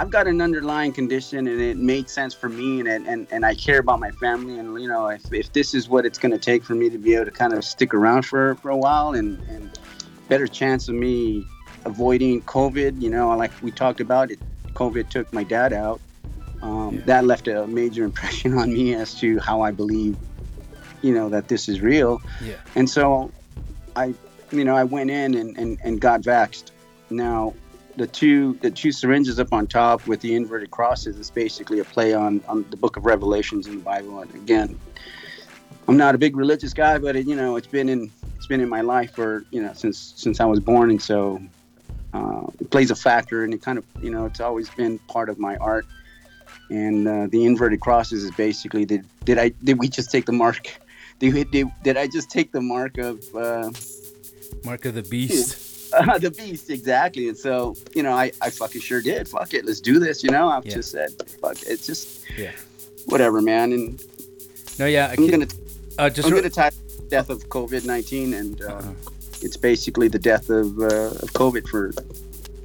I've got an underlying condition, and it made sense for me, and I care about my family, and you know, if this is what it's going to take for me to be able to kind of stick around for a while, and better chance of me avoiding COVID. You know, like we talked about it, COVID took my dad out. That left a major impression on me as to how I believe, you know, that this is real. Yeah. And so I, you know, I went in and got vaxxed. Now, the two syringes up on top with the inverted crosses is basically a play on the Book of Revelations in the Bible. And again, I'm not a big religious guy, but it's been in my life for, you know, since I was born, and so it plays a factor, and it kind of, you know, it's always been part of my art. And the inverted crosses is basically did we just take the mark? Did I just take the mark of the beast? The beast, exactly. And so, you know, I fucking sure did. Fuck it, let's do this, you know. I've just said fuck it. It's just whatever, man. And no, yeah, I'm gonna tie the death of COVID-19, and it's basically the death of COVID for,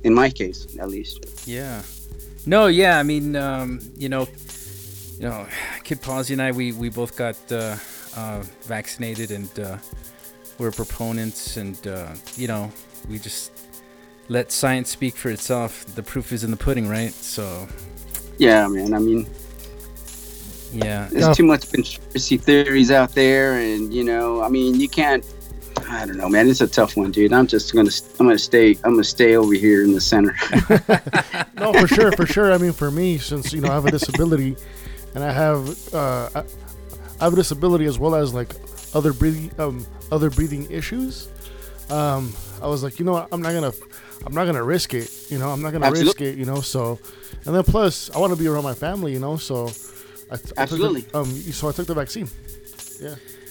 in my case at least. Yeah. No, yeah, I mean, you know, Kid Palsy and I, we both got vaccinated, and we're proponents, and you know, we just let science speak for itself. The proof is in the pudding, right? So yeah, man, I mean, yeah, there's too much conspiracy theories out there, and you know, I mean, you can't. I don't know, man. It's a tough one, dude. I'm gonna stay over here in the center. No, for sure. I mean, for me, since, you know, I have a disability, and I have a disability as well as like other breathing issues. I was like, you know what? I'm not gonna risk it. You know, I'm not gonna risk it. You know, so, and then plus, I want to be around my family. You know, so I took the vaccine.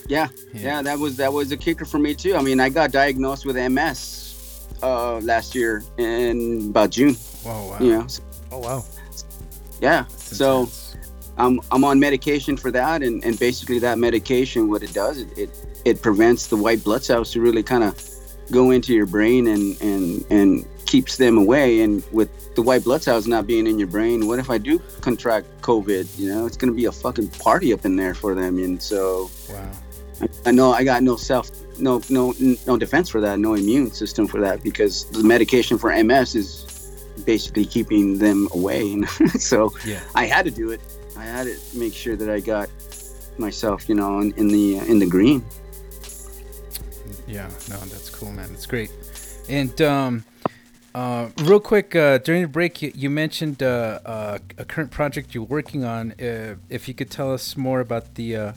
Yeah. Yeah, that was a kicker for me too. I mean, I got diagnosed with MS last year in about June. Oh wow! You know? Oh wow! Yeah. That's intense. I'm on medication for that, and basically that medication, what it does, it prevents the white blood cells to really kind of go into your brain and keeps them away. And with the white blood cells not being in your brain, what if I do contract COVID? You know, it's gonna be a fucking party up in there for them. And so. Wow. I know I got no defense for that, no immune system for that, because the medication for MS is basically keeping them away. So yeah. I had to do it. I had to make sure that I got myself, you know, in the green. Yeah, no, that's cool, man. It's great. And real quick, during the break, you mentioned a current project you're working on. If you could tell us more about the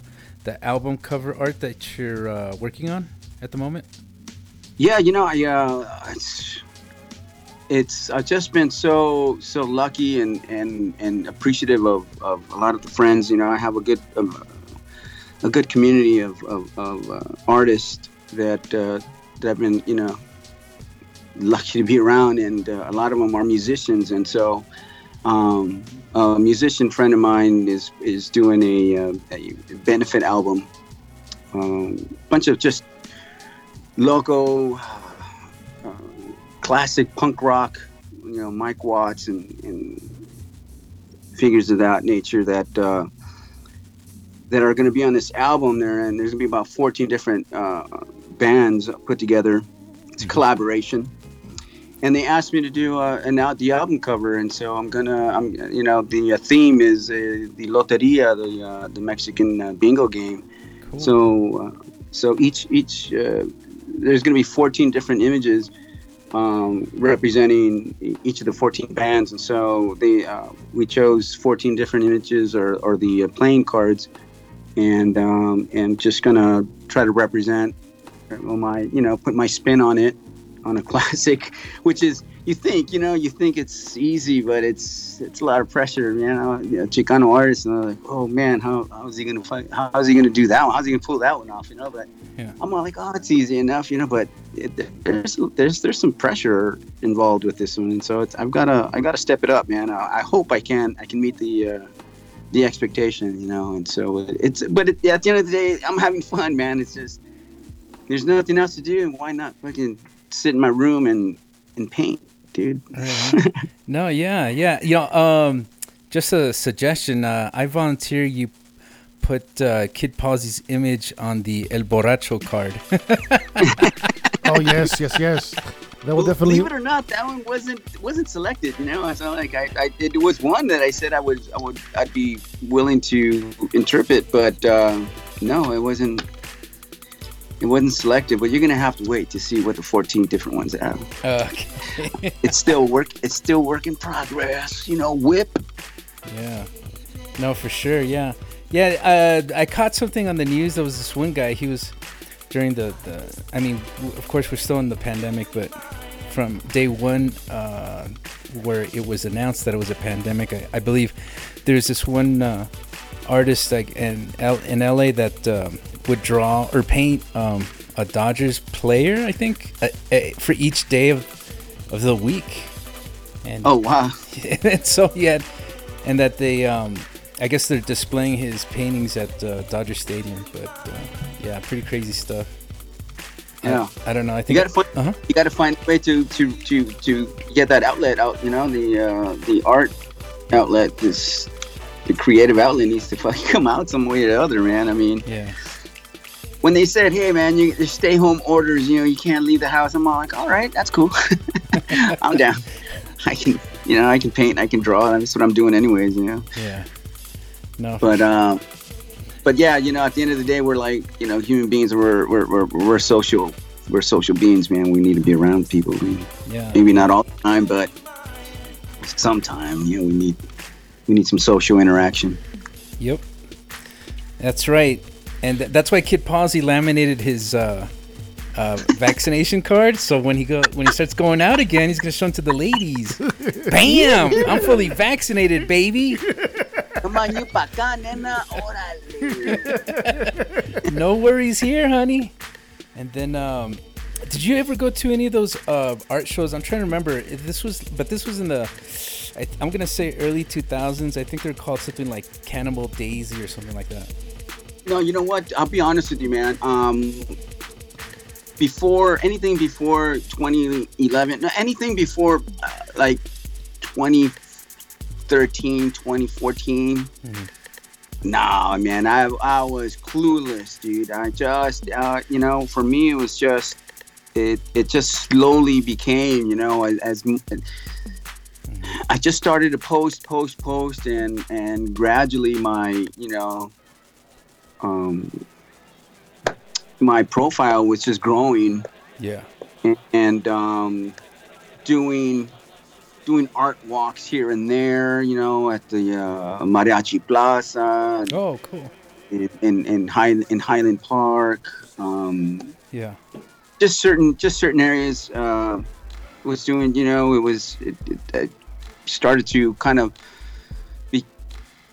album cover art that you're working on at the moment? Yeah, you know, I've just been so lucky and appreciative of a lot of the friends. You know, I have a good community of artists that I've been, you know, lucky to be around, and a lot of them are musicians, and so. A musician friend of mine is doing a benefit album. Bunch of just loco, classic punk rock, you know, Mike Watts and figures of that nature that are going to be on this album there. And there's going to be about 14 different bands put together. It's a collaboration. And they asked me to do the album cover, and so the theme is the Lotería, the Mexican bingo game. Cool. So each there's going to be 14 different images representing each of the 14 bands, and so we chose 14 different images or the playing cards, and just gonna try to represent my, you know, put my spin on it. On a classic, which is, you think it's easy, but it's a lot of pressure, man. You know, Chicano artists, and they're like, oh man, how's he gonna do that one? How's he gonna pull that one off? You know, but yeah. I'm like, oh, it's easy enough, you know. But there's some pressure involved with this one, and so I gotta step it up, man. I hope I can meet the expectation, you know. And so at the end of the day, I'm having fun, man. It's just there's nothing else to do, and why not fucking sit in my room and paint, dude. No, yeah. You know, just a suggestion. I volunteer you put Kid Palsy's image on the El Borracho card. Oh yes. That was definitely. Believe it or not, that one wasn't selected. You know, so like it was one that I said I'd be willing to interpret, but no, it wasn't. It wasn't selected, but you're gonna have to wait to see what the 14 different ones have. Okay. It's still work in progress. You know, whip. Yeah. No, for sure. Yeah. Yeah. I caught something on the news. There was this one guy. He was during the. I mean, of course, we're still in the pandemic, but from day one, where it was announced that it was a pandemic, I believe there's this one artist like in LA that. Would draw or paint a Dodgers player, I think, for each day of the week. And oh wow! And so he had, and that they, I guess they're displaying his paintings at Dodger Stadium. But yeah, pretty crazy stuff. Yeah, I don't know. I think you got to find a way to get that outlet out. You know, the art outlet, the creative outlet needs to fucking come out some way or the other, man. I mean, yeah. When they said, hey, man, the stay-home orders, you know, you can't leave the house. I'm all like, all right, that's cool. I'm down. I can paint, I can draw. That's what I'm doing anyways, you know. Yeah. No. But yeah, you know, at the end of the day, we're like, you know, human beings. We're social. We're social beings, man. We need to be around people. Yeah. Maybe not all the time, but sometime, you know, we need some social interaction. Yep. That's right. And that's why Kid Palsy laminated his vaccination card. So when he starts going out again, he's gonna show them to the ladies. Bam! I'm fully vaccinated, baby. Come on, you pa acá, nena. Orale. No worries here, honey. And then, did you ever go to any of those art shows? I'm trying to remember. This was in the, I'm gonna say early 2000s. I think they're called something like Cannibal Daisy or something like that. No, you know what? I'll be honest with you, man. Before 2011, no, anything before like 2013, 2014. Mm-hmm. Nah, man, I was clueless, dude. I just, you know, for me, it was just, it just slowly became, you know, as I just started to post, and gradually my, you know. My profile was just growing, yeah, and doing art walks here and there, you know, at the Mariachi Plaza. And, oh, cool! In Highland Park, yeah, just certain areas. Was doing, you know, it started to kind of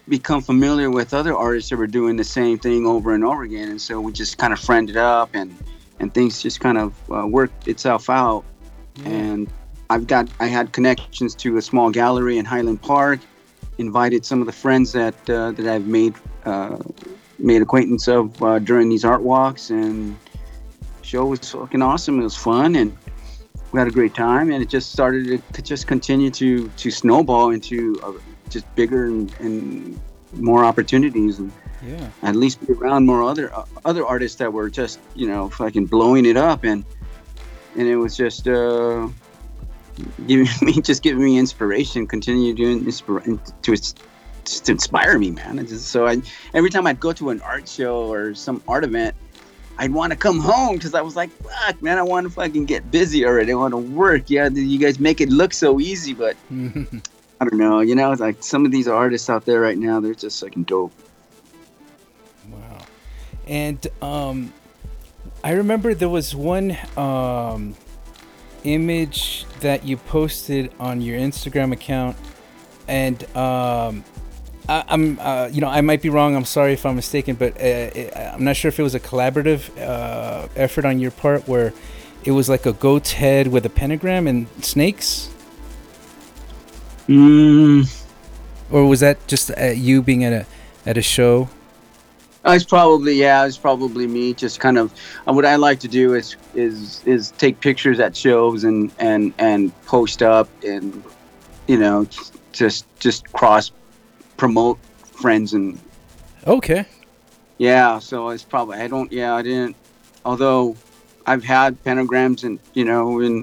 become familiar with other artists that were doing the same thing over and over again, and so we just kind of friended up, and things just kind of worked itself out. Yeah. And I had connections to a small gallery in Highland Park, invited some of the friends that I've made acquaintance of during these art walks, and the show was fucking awesome. It was fun, and we had a great time, and it just started to just continue to snowball into just bigger and more opportunities, and yeah, at least be around more other artists that were just, you know, fucking blowing it up, and it was just giving me inspiration, continue doing to inspire me, man. It's just, so every time I'd go to an art show or some art event, I'd want to come home because I was like, fuck, man, I want to fucking get busy already. I want to work. Yeah, you guys make it look so easy, but. I don't know, you know, it's like some of these artists out there right now, they're just fucking dope. Wow. And I remember there was one image that you posted on your Instagram account, and I'm you know, I might be wrong, I'm sorry if I'm mistaken, but I'm not sure if it was a collaborative effort on your part where it was like a goat's head with a pentagram and snakes. Or was that just you being at a show? It's probably me. Just kind of what I like to do is take pictures at shows and post up, and you know, just cross promote friends and. Okay. Yeah, so it's probably I didn't. Although I've had pentagrams and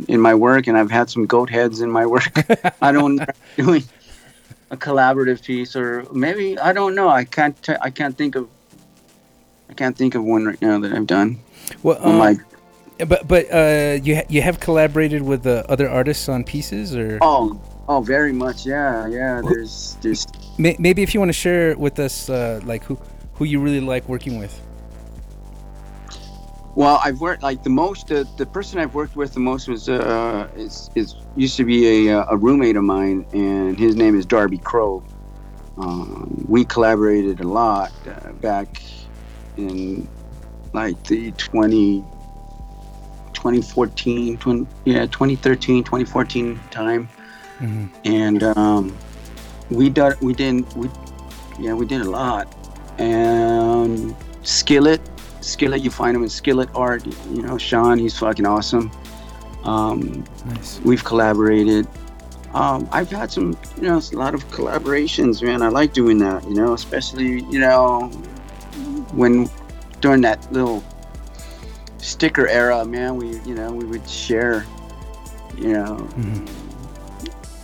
in my work, and I've had some goat heads in my work. I don't doing a collaborative piece, or maybe I don't know. I can't think of one right now that I've done. Well, you have collaborated with other artists on pieces, or oh, very much, yeah. There's maybe if you want to share with us, like who you really like working with. Well, I've worked the person I've worked with the most was used to be a roommate of mine, and his name is Darby Crow. We collaborated a lot back in like the 2013, 2014 time, mm-hmm. And we did a lot. And Skillet, you find him in Skillet Art. Sean, he's fucking awesome. Nice. We've collaborated. I've had some, a lot of collaborations, man. I like doing that, especially, when during that little sticker era, man, we would share, mm-hmm.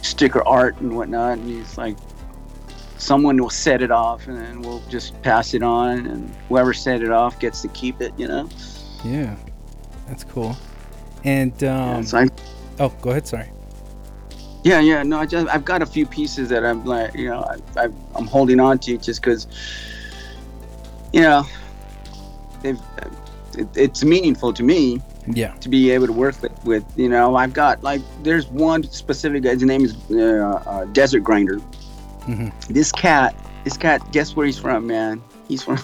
sticker art and whatnot. And it's like, someone will set it off, and then we'll just pass it on, and whoever set it off gets to keep it, Yeah, that's cool. And go ahead. Sorry. Yeah. No, I've got a few pieces that I'm like, I'm holding on to just because, it's meaningful to me. Yeah. To be able to work with I've got there's one specific guy. His name is Desert Grinder. Mm-hmm. This cat, guess where he's from, man? He's from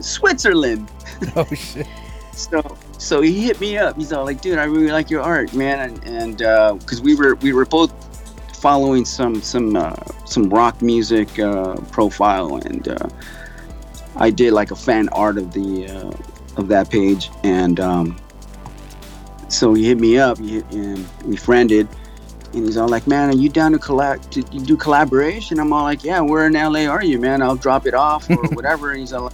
Switzerland. Oh shit! So he hit me up. He's all like, "Dude, I really like your art, man," and because we were both following some rock music profile, and I did like a fan art of the of that page, and so he hit me up and we friended. And he's all like, "Man, are you down to do collaboration?" I'm all like, "Yeah, where in LA are you, man? I'll drop it off or whatever." And he's all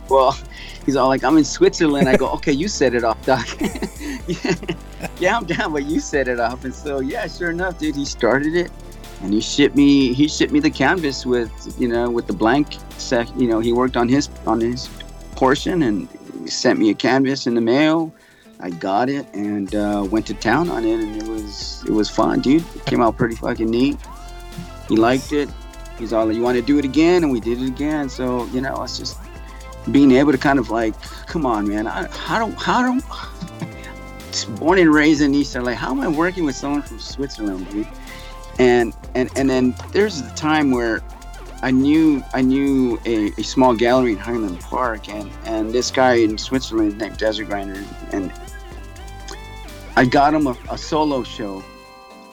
like, "I'm in Switzerland." I go, "Okay, you set it off, doc." yeah, I'm down, but you set it off. And so, yeah, sure enough, dude, he started it, and he shipped me the canvas with the blank set. He worked on his portion, and he sent me a canvas in the mail. I got it and went to town on it, and it was fun, dude. It came out pretty fucking neat. He liked it. He's all like, "You want to do it again?" And we did it again. So it's just being able to kind of like, come on, man. I don't. Born and raised in East LA, how am I working with someone from Switzerland, dude? And then there's the time where I knew a small gallery in Highland Park, and this guy in Switzerland named Desert Grinder, and I got him a solo show.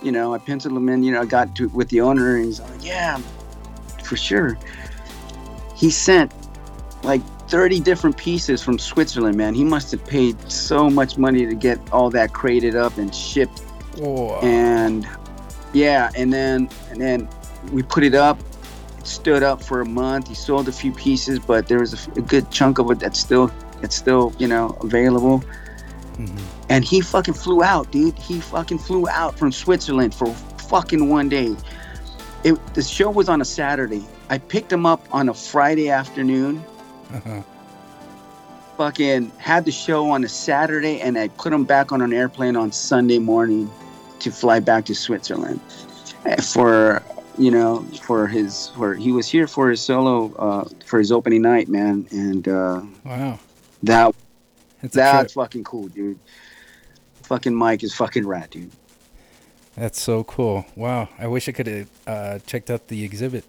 I penciled him in, I got to with the owner, and he's like, "Yeah, for sure." He sent like 30 different pieces from Switzerland, man. He must have paid so much money to get all that crated up and shipped. Whoa. And yeah, and then we put it up. Stood up for a month. He sold a few pieces, but there was a good chunk of it that's still available. Mm-hmm. And he fucking flew out, dude. He fucking flew out from Switzerland for fucking one day. The show was on a Saturday. I picked him up on a Friday afternoon. Uh-huh. Fucking had the show on a Saturday, and I put him back on an airplane on Sunday morning to fly back to Switzerland for he was here for his solo for his opening night, man. And wow, that's fucking cool, dude. Fucking Mike is fucking rad, dude. That's so cool. Wow, I wish I could have checked out the exhibit.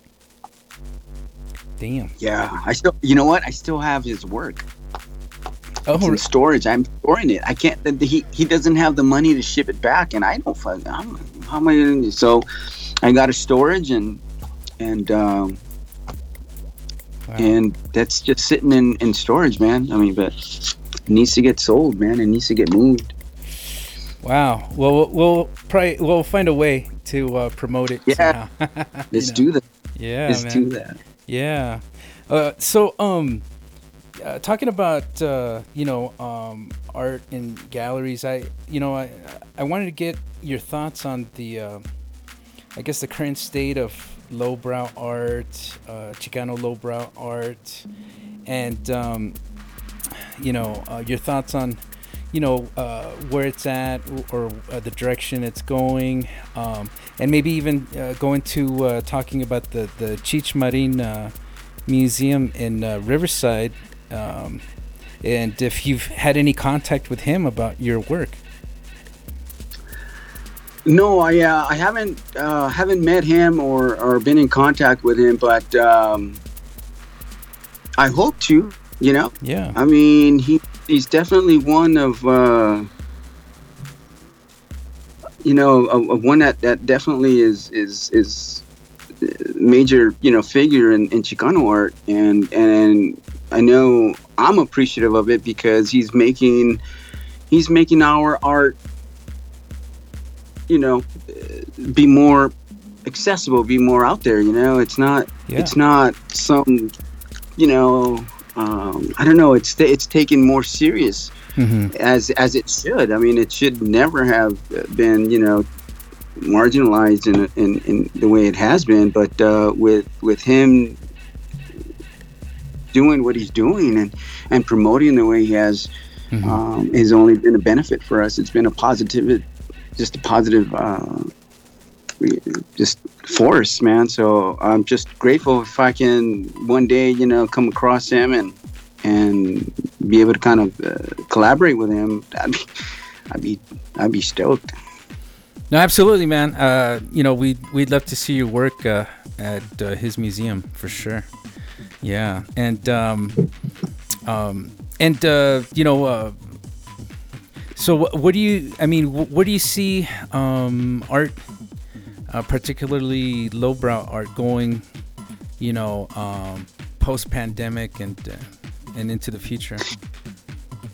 Damn. Yeah, I still, I still have his work. Oh, it's in storage. I'm storing it. I can't. He doesn't have the money to ship it back, and I don't fucking. How am I going to do so? I got a storage and wow. And that's just sitting in storage, man. I mean, but it needs to get sold, man. It needs to get moved. Wow. Well, we'll find a way to promote it. Yeah. Let's do that. Yeah, Let's do that. Yeah. So Talking about art and galleries, I wanted to get your thoughts on the I guess the current state of lowbrow art, Chicano lowbrow art, and your thoughts on where it's at or the direction it's going, and maybe even go into talking about the Chichmarin Museum in Riverside. And if you've had any contact with him about your work. No, I haven't met him or been in contact with him, but I hope to. Yeah. I mean, he's definitely one of one that definitely is major figure in Chicano art, and I know I'm appreciative of it because he's making our art, be more accessible, be more out there. It's not some, I don't know. It's taken more serious as it should. I mean, it should never have been, marginalized in the way it has been. But with him doing what he's doing and promoting the way he has, has only been a benefit for us. It's been a positive force, man. So I'm just grateful if I can one day, come across him and be able to kind of collaborate with him. I'd be stoked. No, absolutely, man. We'd love to see your work at his museum for sure. Yeah, so what do you see art, particularly lowbrow art, going, post-pandemic and into the future?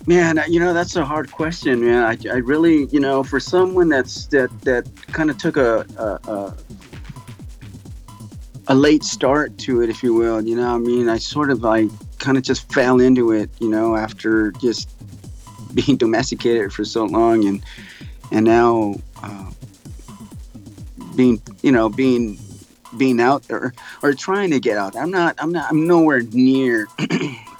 Man, that's a hard question, man. I really, for someone that kind of took a late start to it, if you will, I sort of kind of just fell into it, after just being domesticated for so long and now being out there or trying to get out. I'm nowhere near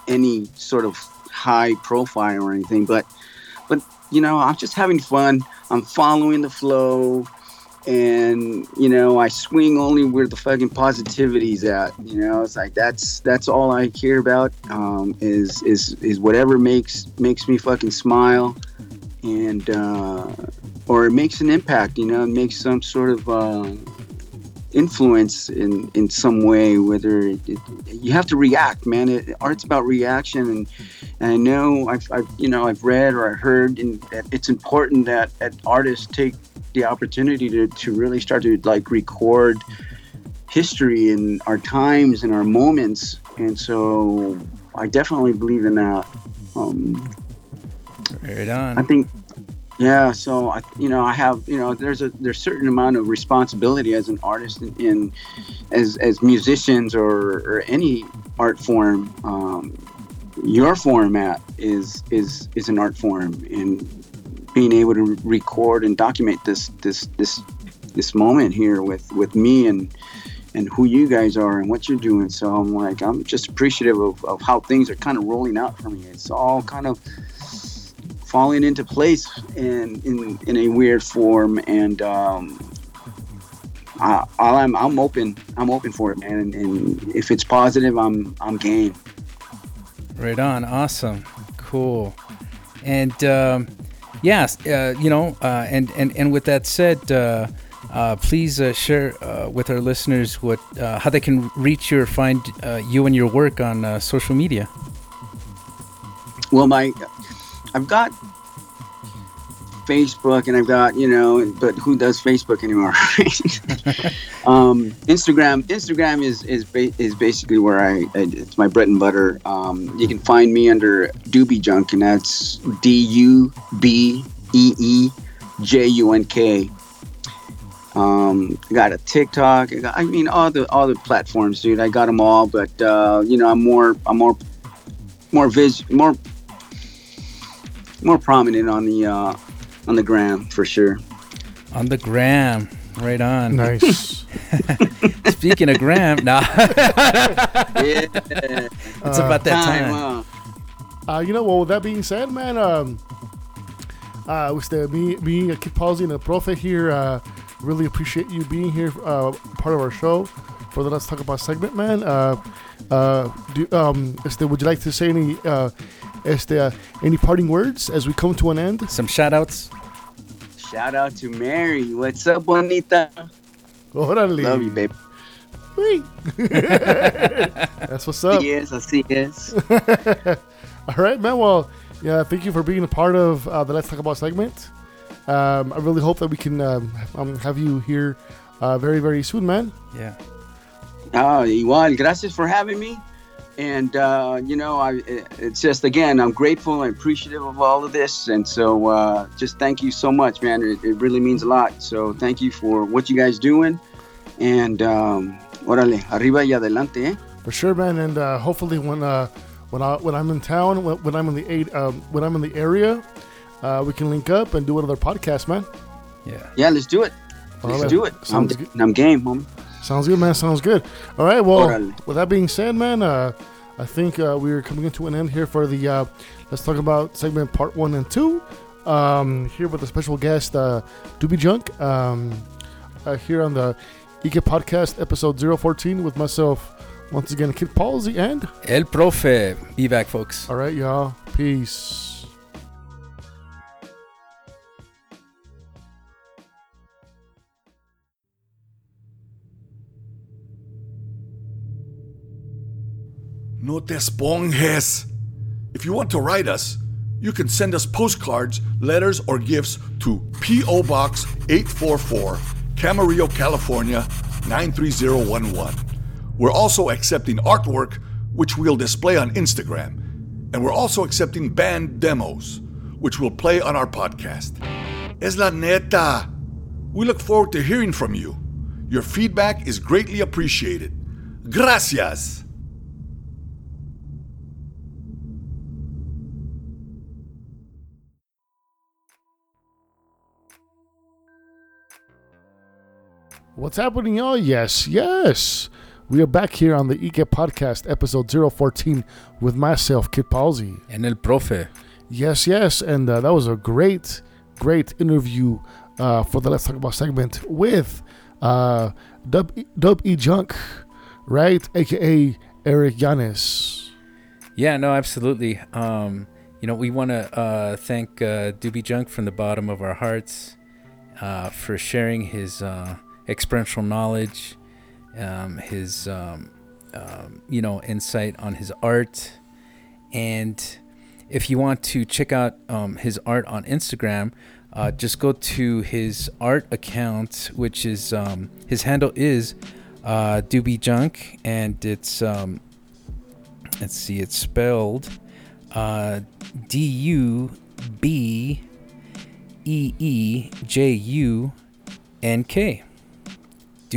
any sort of high profile or anything, but I'm just having fun. I'm following the flow. And I swing only where the fucking positivity's at. It's like that's all I care about. Is whatever makes me fucking smile, and or it makes an impact. It makes some sort of influence in some way. Whether you have to react, man. Art's about reaction, and I know I've read or I heard, and it's important that artists take the opportunity to really start to record history and our times and our moments, and so I definitely believe in that. Right on. I think, yeah. So I have there's certain amount of responsibility as an artist and as musicians or any art form. Your format is an art form, and being able to record and document this moment here with me and who you guys are and what you're doing. So I'm just appreciative of how things are kind of rolling out for me. It's all kind of falling into place in a weird form. And I'm open for it, man. And if it's positive, I'm game. Right on. Awesome. Cool. And yes, and with that said, please share with our listeners how they can reach you or find you and your work on social media. Well, I've got Facebook, and I've got but who does Facebook anymore? Instagram is basically where it's my bread and butter. You can find me under Dubeejunk, and that's Dubeejunk. I got a TikTok. I mean all the platforms, dude. I got them all, but I'm more more prominent on the gram for sure. On the gram, right on. Nice. Speaking of gram, nah. It's about that time. You know, well, with that being said, man, being a Kid Palsy and a profe here, really appreciate you being here, part of our show for the Let's Talk About segment, man. Would you like to say any parting words as we come to an end? Some shout outs. Shout out to Mary. What's up, Bonita? Orale. Love you, babe. That's what's up. Yes, I see. Yes. All right, man. Well, yeah, thank you for being a part of the Let's Talk About segment. I really hope that we can have you here very, very soon, man. Yeah. Igual. Gracias for having me. And, it's just, again, I'm grateful and appreciative of all of this. And so just thank you so much, man. It really means a lot. So thank you for what you guys doing. And, órale, arriba y adelante, eh? For sure, man. And hopefully when I'm in town, when I'm in the area, we can link up and do another podcast, man. Yeah. Yeah, let's do it. Let's do it. I'm game, homie. Sounds good, man. Sounds good. All right. Well, with that being said, man, I think we're coming into an end here for the Let's Talk About segment part 1 and 2. Here with a special guest, Dubeejunk, here on the ¿Y Que? Podcast episode 014 with myself. Once again, Kid Palsy and El Profe. Be back, folks. All right, y'all. Peace. No te esponjes. If you want to write us, you can send us postcards, letters, or gifts to P.O. Box 844, Camarillo, California, 93011. We're also accepting artwork, which we'll display on Instagram. And we're also accepting band demos, which we'll play on our podcast. Es la neta. We look forward to hearing from you. Your feedback is greatly appreciated. Gracias. What's happening, y'all? Yes. We are back here on the ¿Y Que? Podcast, episode 014, with myself, Kid Palsy. And El Profe. Yes. And that was a great interview for the Let's Talk About segment with Dubeejunk, right? A.K.A. Erick Yanez. Yeah, no, absolutely. We want to thank Dubeejunk from the bottom of our hearts for sharing his... experiential knowledge, his insight on his art. And if you want to check out his art on Instagram, just go to his art account, which is his handle is Dubeejunk, and it's it's spelled Dubeejunk.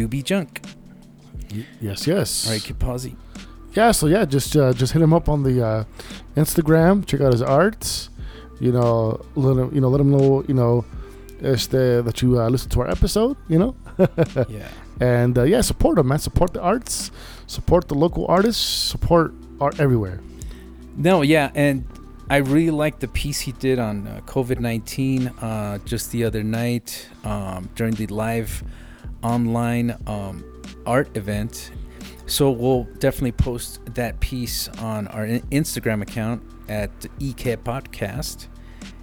Dubeejunk. Yes. All right, Kid Palsy. Yeah, so just hit him up on the Instagram. Check out his art. Let him know that you listen to our episode. Yeah. And support him, man. Support the arts. Support the local artists. Support art everywhere. No, yeah, and I really like the piece he did on COVID-19 just the other night during the live online art event. So we'll definitely post that piece on our Instagram account at ¿Y Que? Podcast,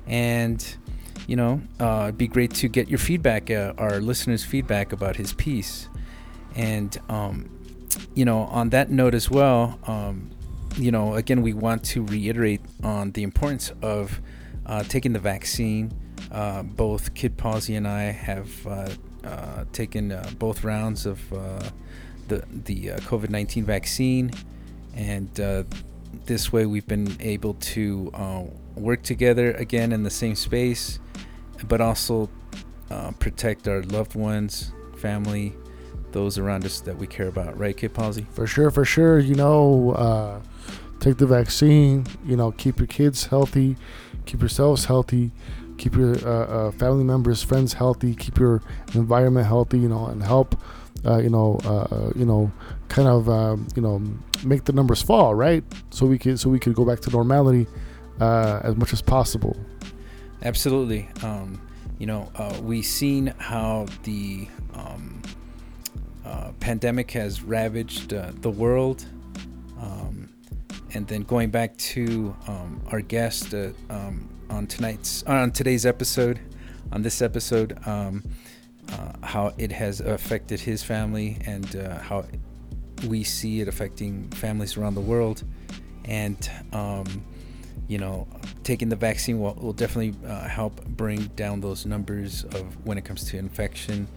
and it'd be great to get your feedback, our listeners' feedback about his piece. And on that note as well, again, we want to reiterate on the importance of taking the vaccine. Both Kid Palsy and I have taken both rounds of the COVID-19 vaccine, and this way we've been able to work together again in the same space, but also protect our loved ones, family, those around us that we care about. Right, Kid Palsy? For sure. Take the vaccine. You know, keep your kids healthy, keep yourselves healthy, keep your family members, friends healthy, keep your environment healthy. You know, and help. Make the numbers fall, right? So we could go back to normality as much as possible. Absolutely. We've seen how the pandemic has ravaged the world. And then going back to our guest on this episode, how it has affected his family and how we see it affecting families around the world. And, taking the vaccine will definitely help bring down those numbers of when it comes to infection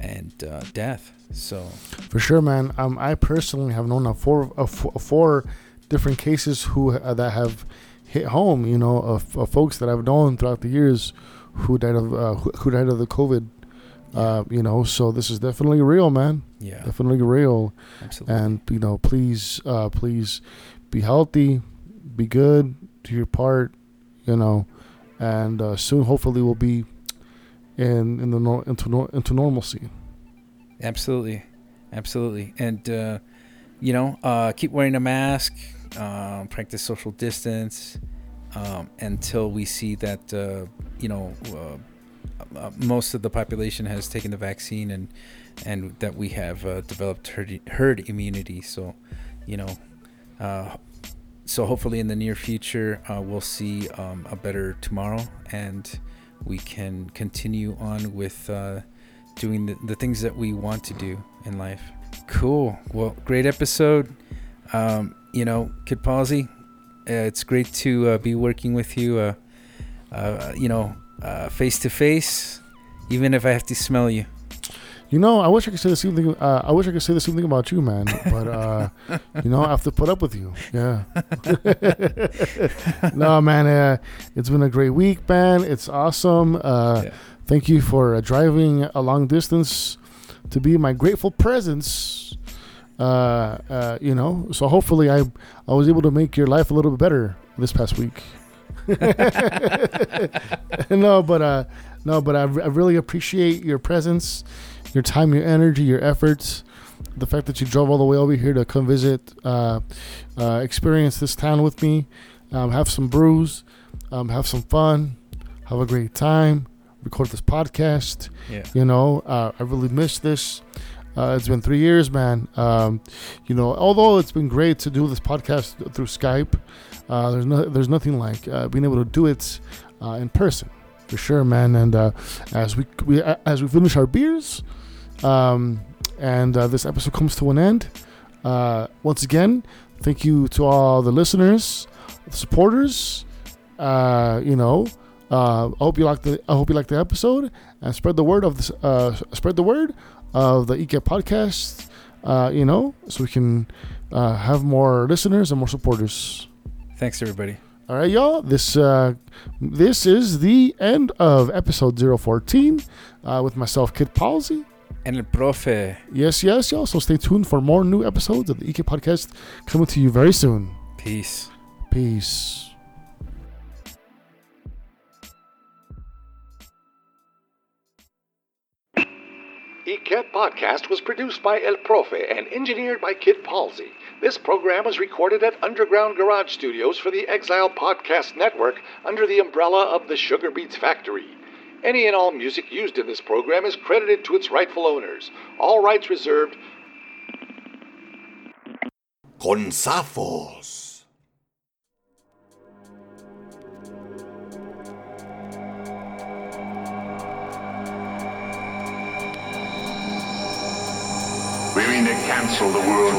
and death. So for sure, man. I personally have known of four different cases that have hit home, of folks that I've known throughout the years who died of the COVID. So this is definitely real, man. Yeah, definitely real. Absolutely. And please be healthy, be good, do your part, and soon hopefully we'll be into normalcy. Absolutely. And keep wearing a mask, practice social distance until we see that most of the population has taken the vaccine and that we have developed herd immunity. So, hopefully in the near future, we'll see a better tomorrow, and we can continue on with doing the things that we want to do in life. Cool. Well, great episode. Kid Palsy, it's great to be working with you, face to face, even if I have to smell you. I wish I could say the same thing. About you, man. But I have to put up with you. Yeah. No, man. It's been a great week, man. It's awesome. Thank you for driving a long distance to be my grateful presence. So hopefully I was able to make your life a little bit better this past week. I really appreciate your presence, your time, your energy, your efforts, the fact that you drove all the way over here to come visit, experience this town with me, have some brews, have some fun, have a great time, record this podcast. I really miss this. It's been 3 years, man. Although it's been great to do this podcast through Skype, there's nothing like being able to do it in person, for sure, man. And as we finish our beers, this episode comes to an end. Once again, thank you to all the listeners, the supporters. I hope you liked the episode, and spread the word of this. Spread the word of the ¿Y Que? Podcast, so we can have more listeners and more supporters. Thanks, everybody. All right, y'all. This is the end of episode 014 with myself, Kid Palsy. And El Profe. Yes, y'all. So stay tuned for more new episodes of the ¿Y Que? Podcast coming to you very soon. Peace. ¿Y Que? Podcast was produced by El Profe and engineered by Kid Palsy. This program was recorded at Underground Garage Studios for the Exile Podcast Network under the umbrella of the Sugar Beats Factory. Any and all music used in this program is credited to its rightful owners. All rights reserved. Con Safos. We mean to cancel the world.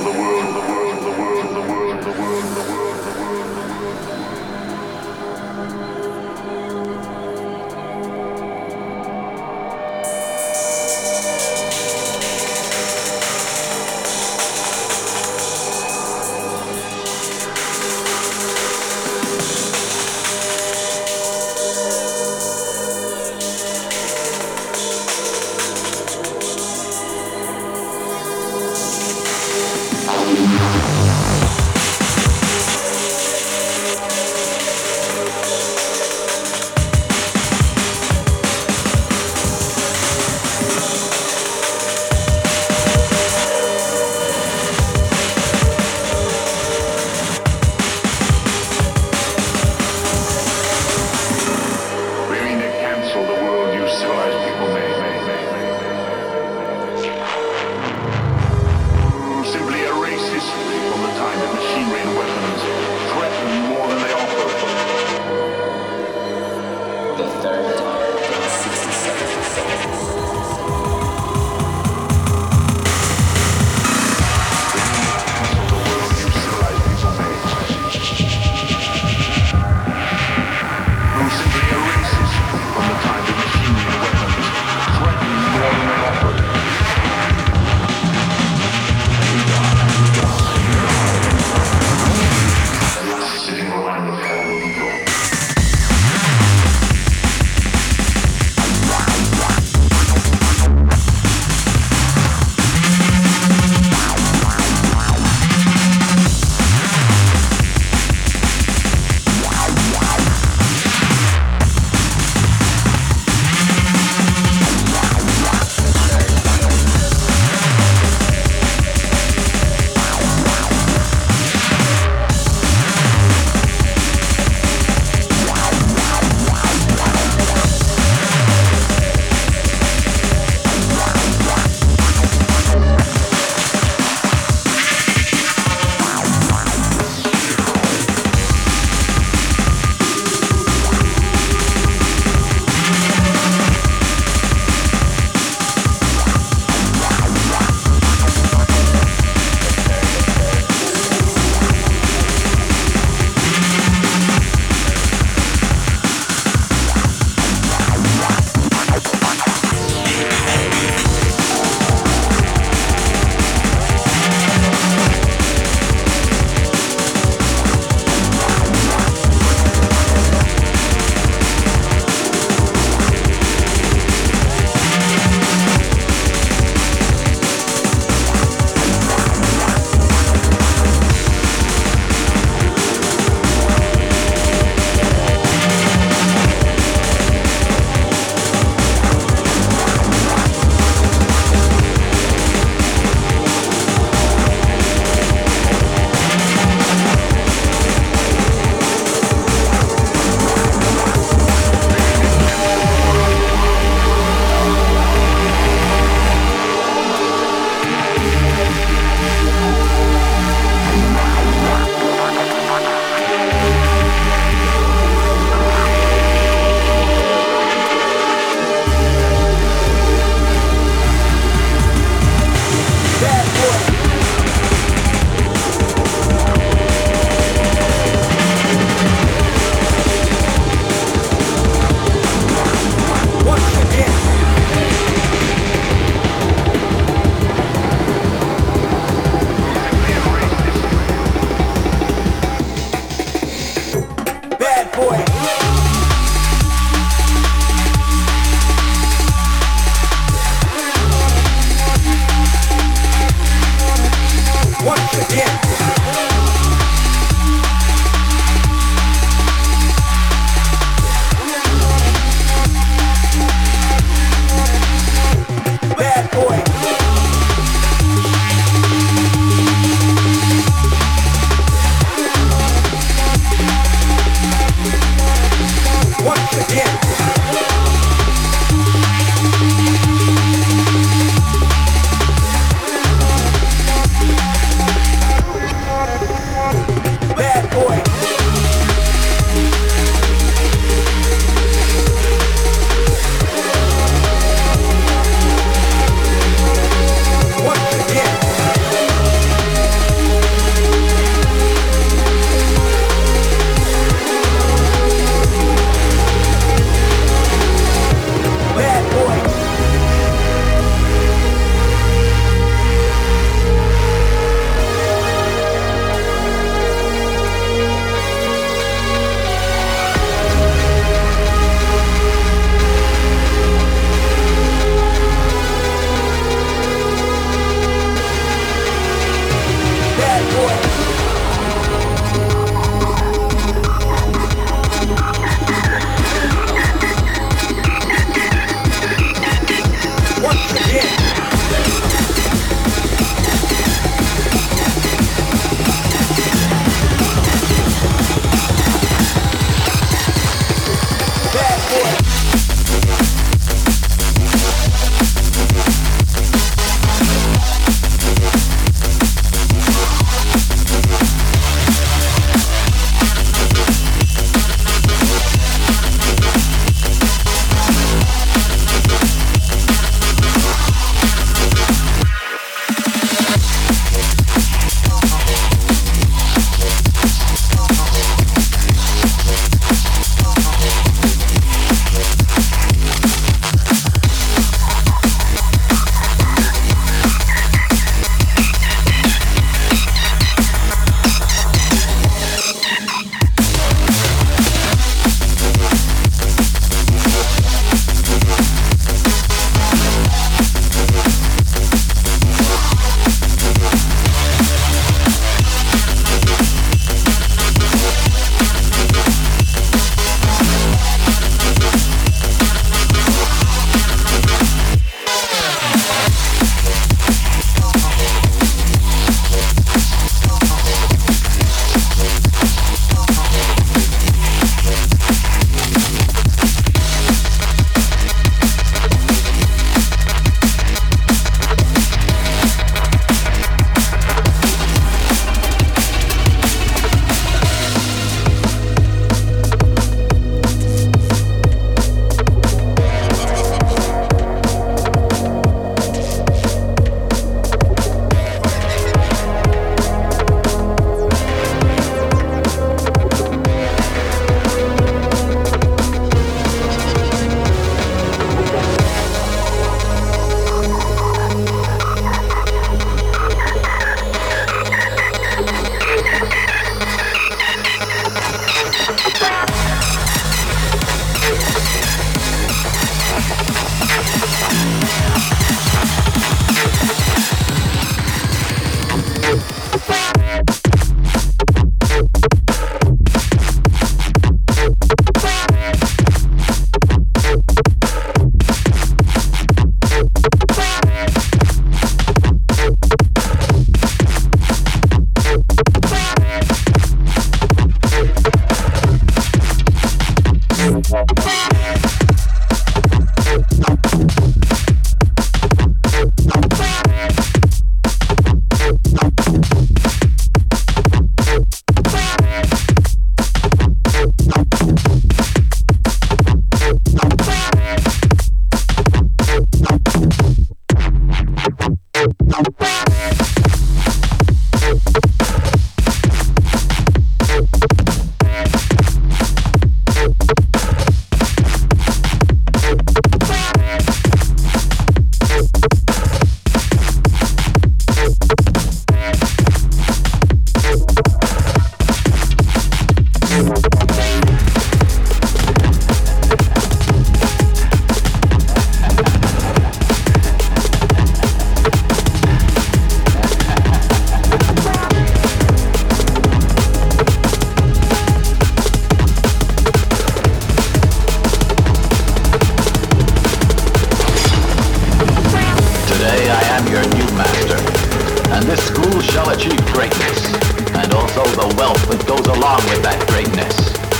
along with that greatness.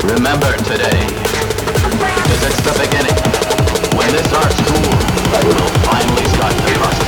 Remember today, because it's the beginning. When this art school will finally start to process.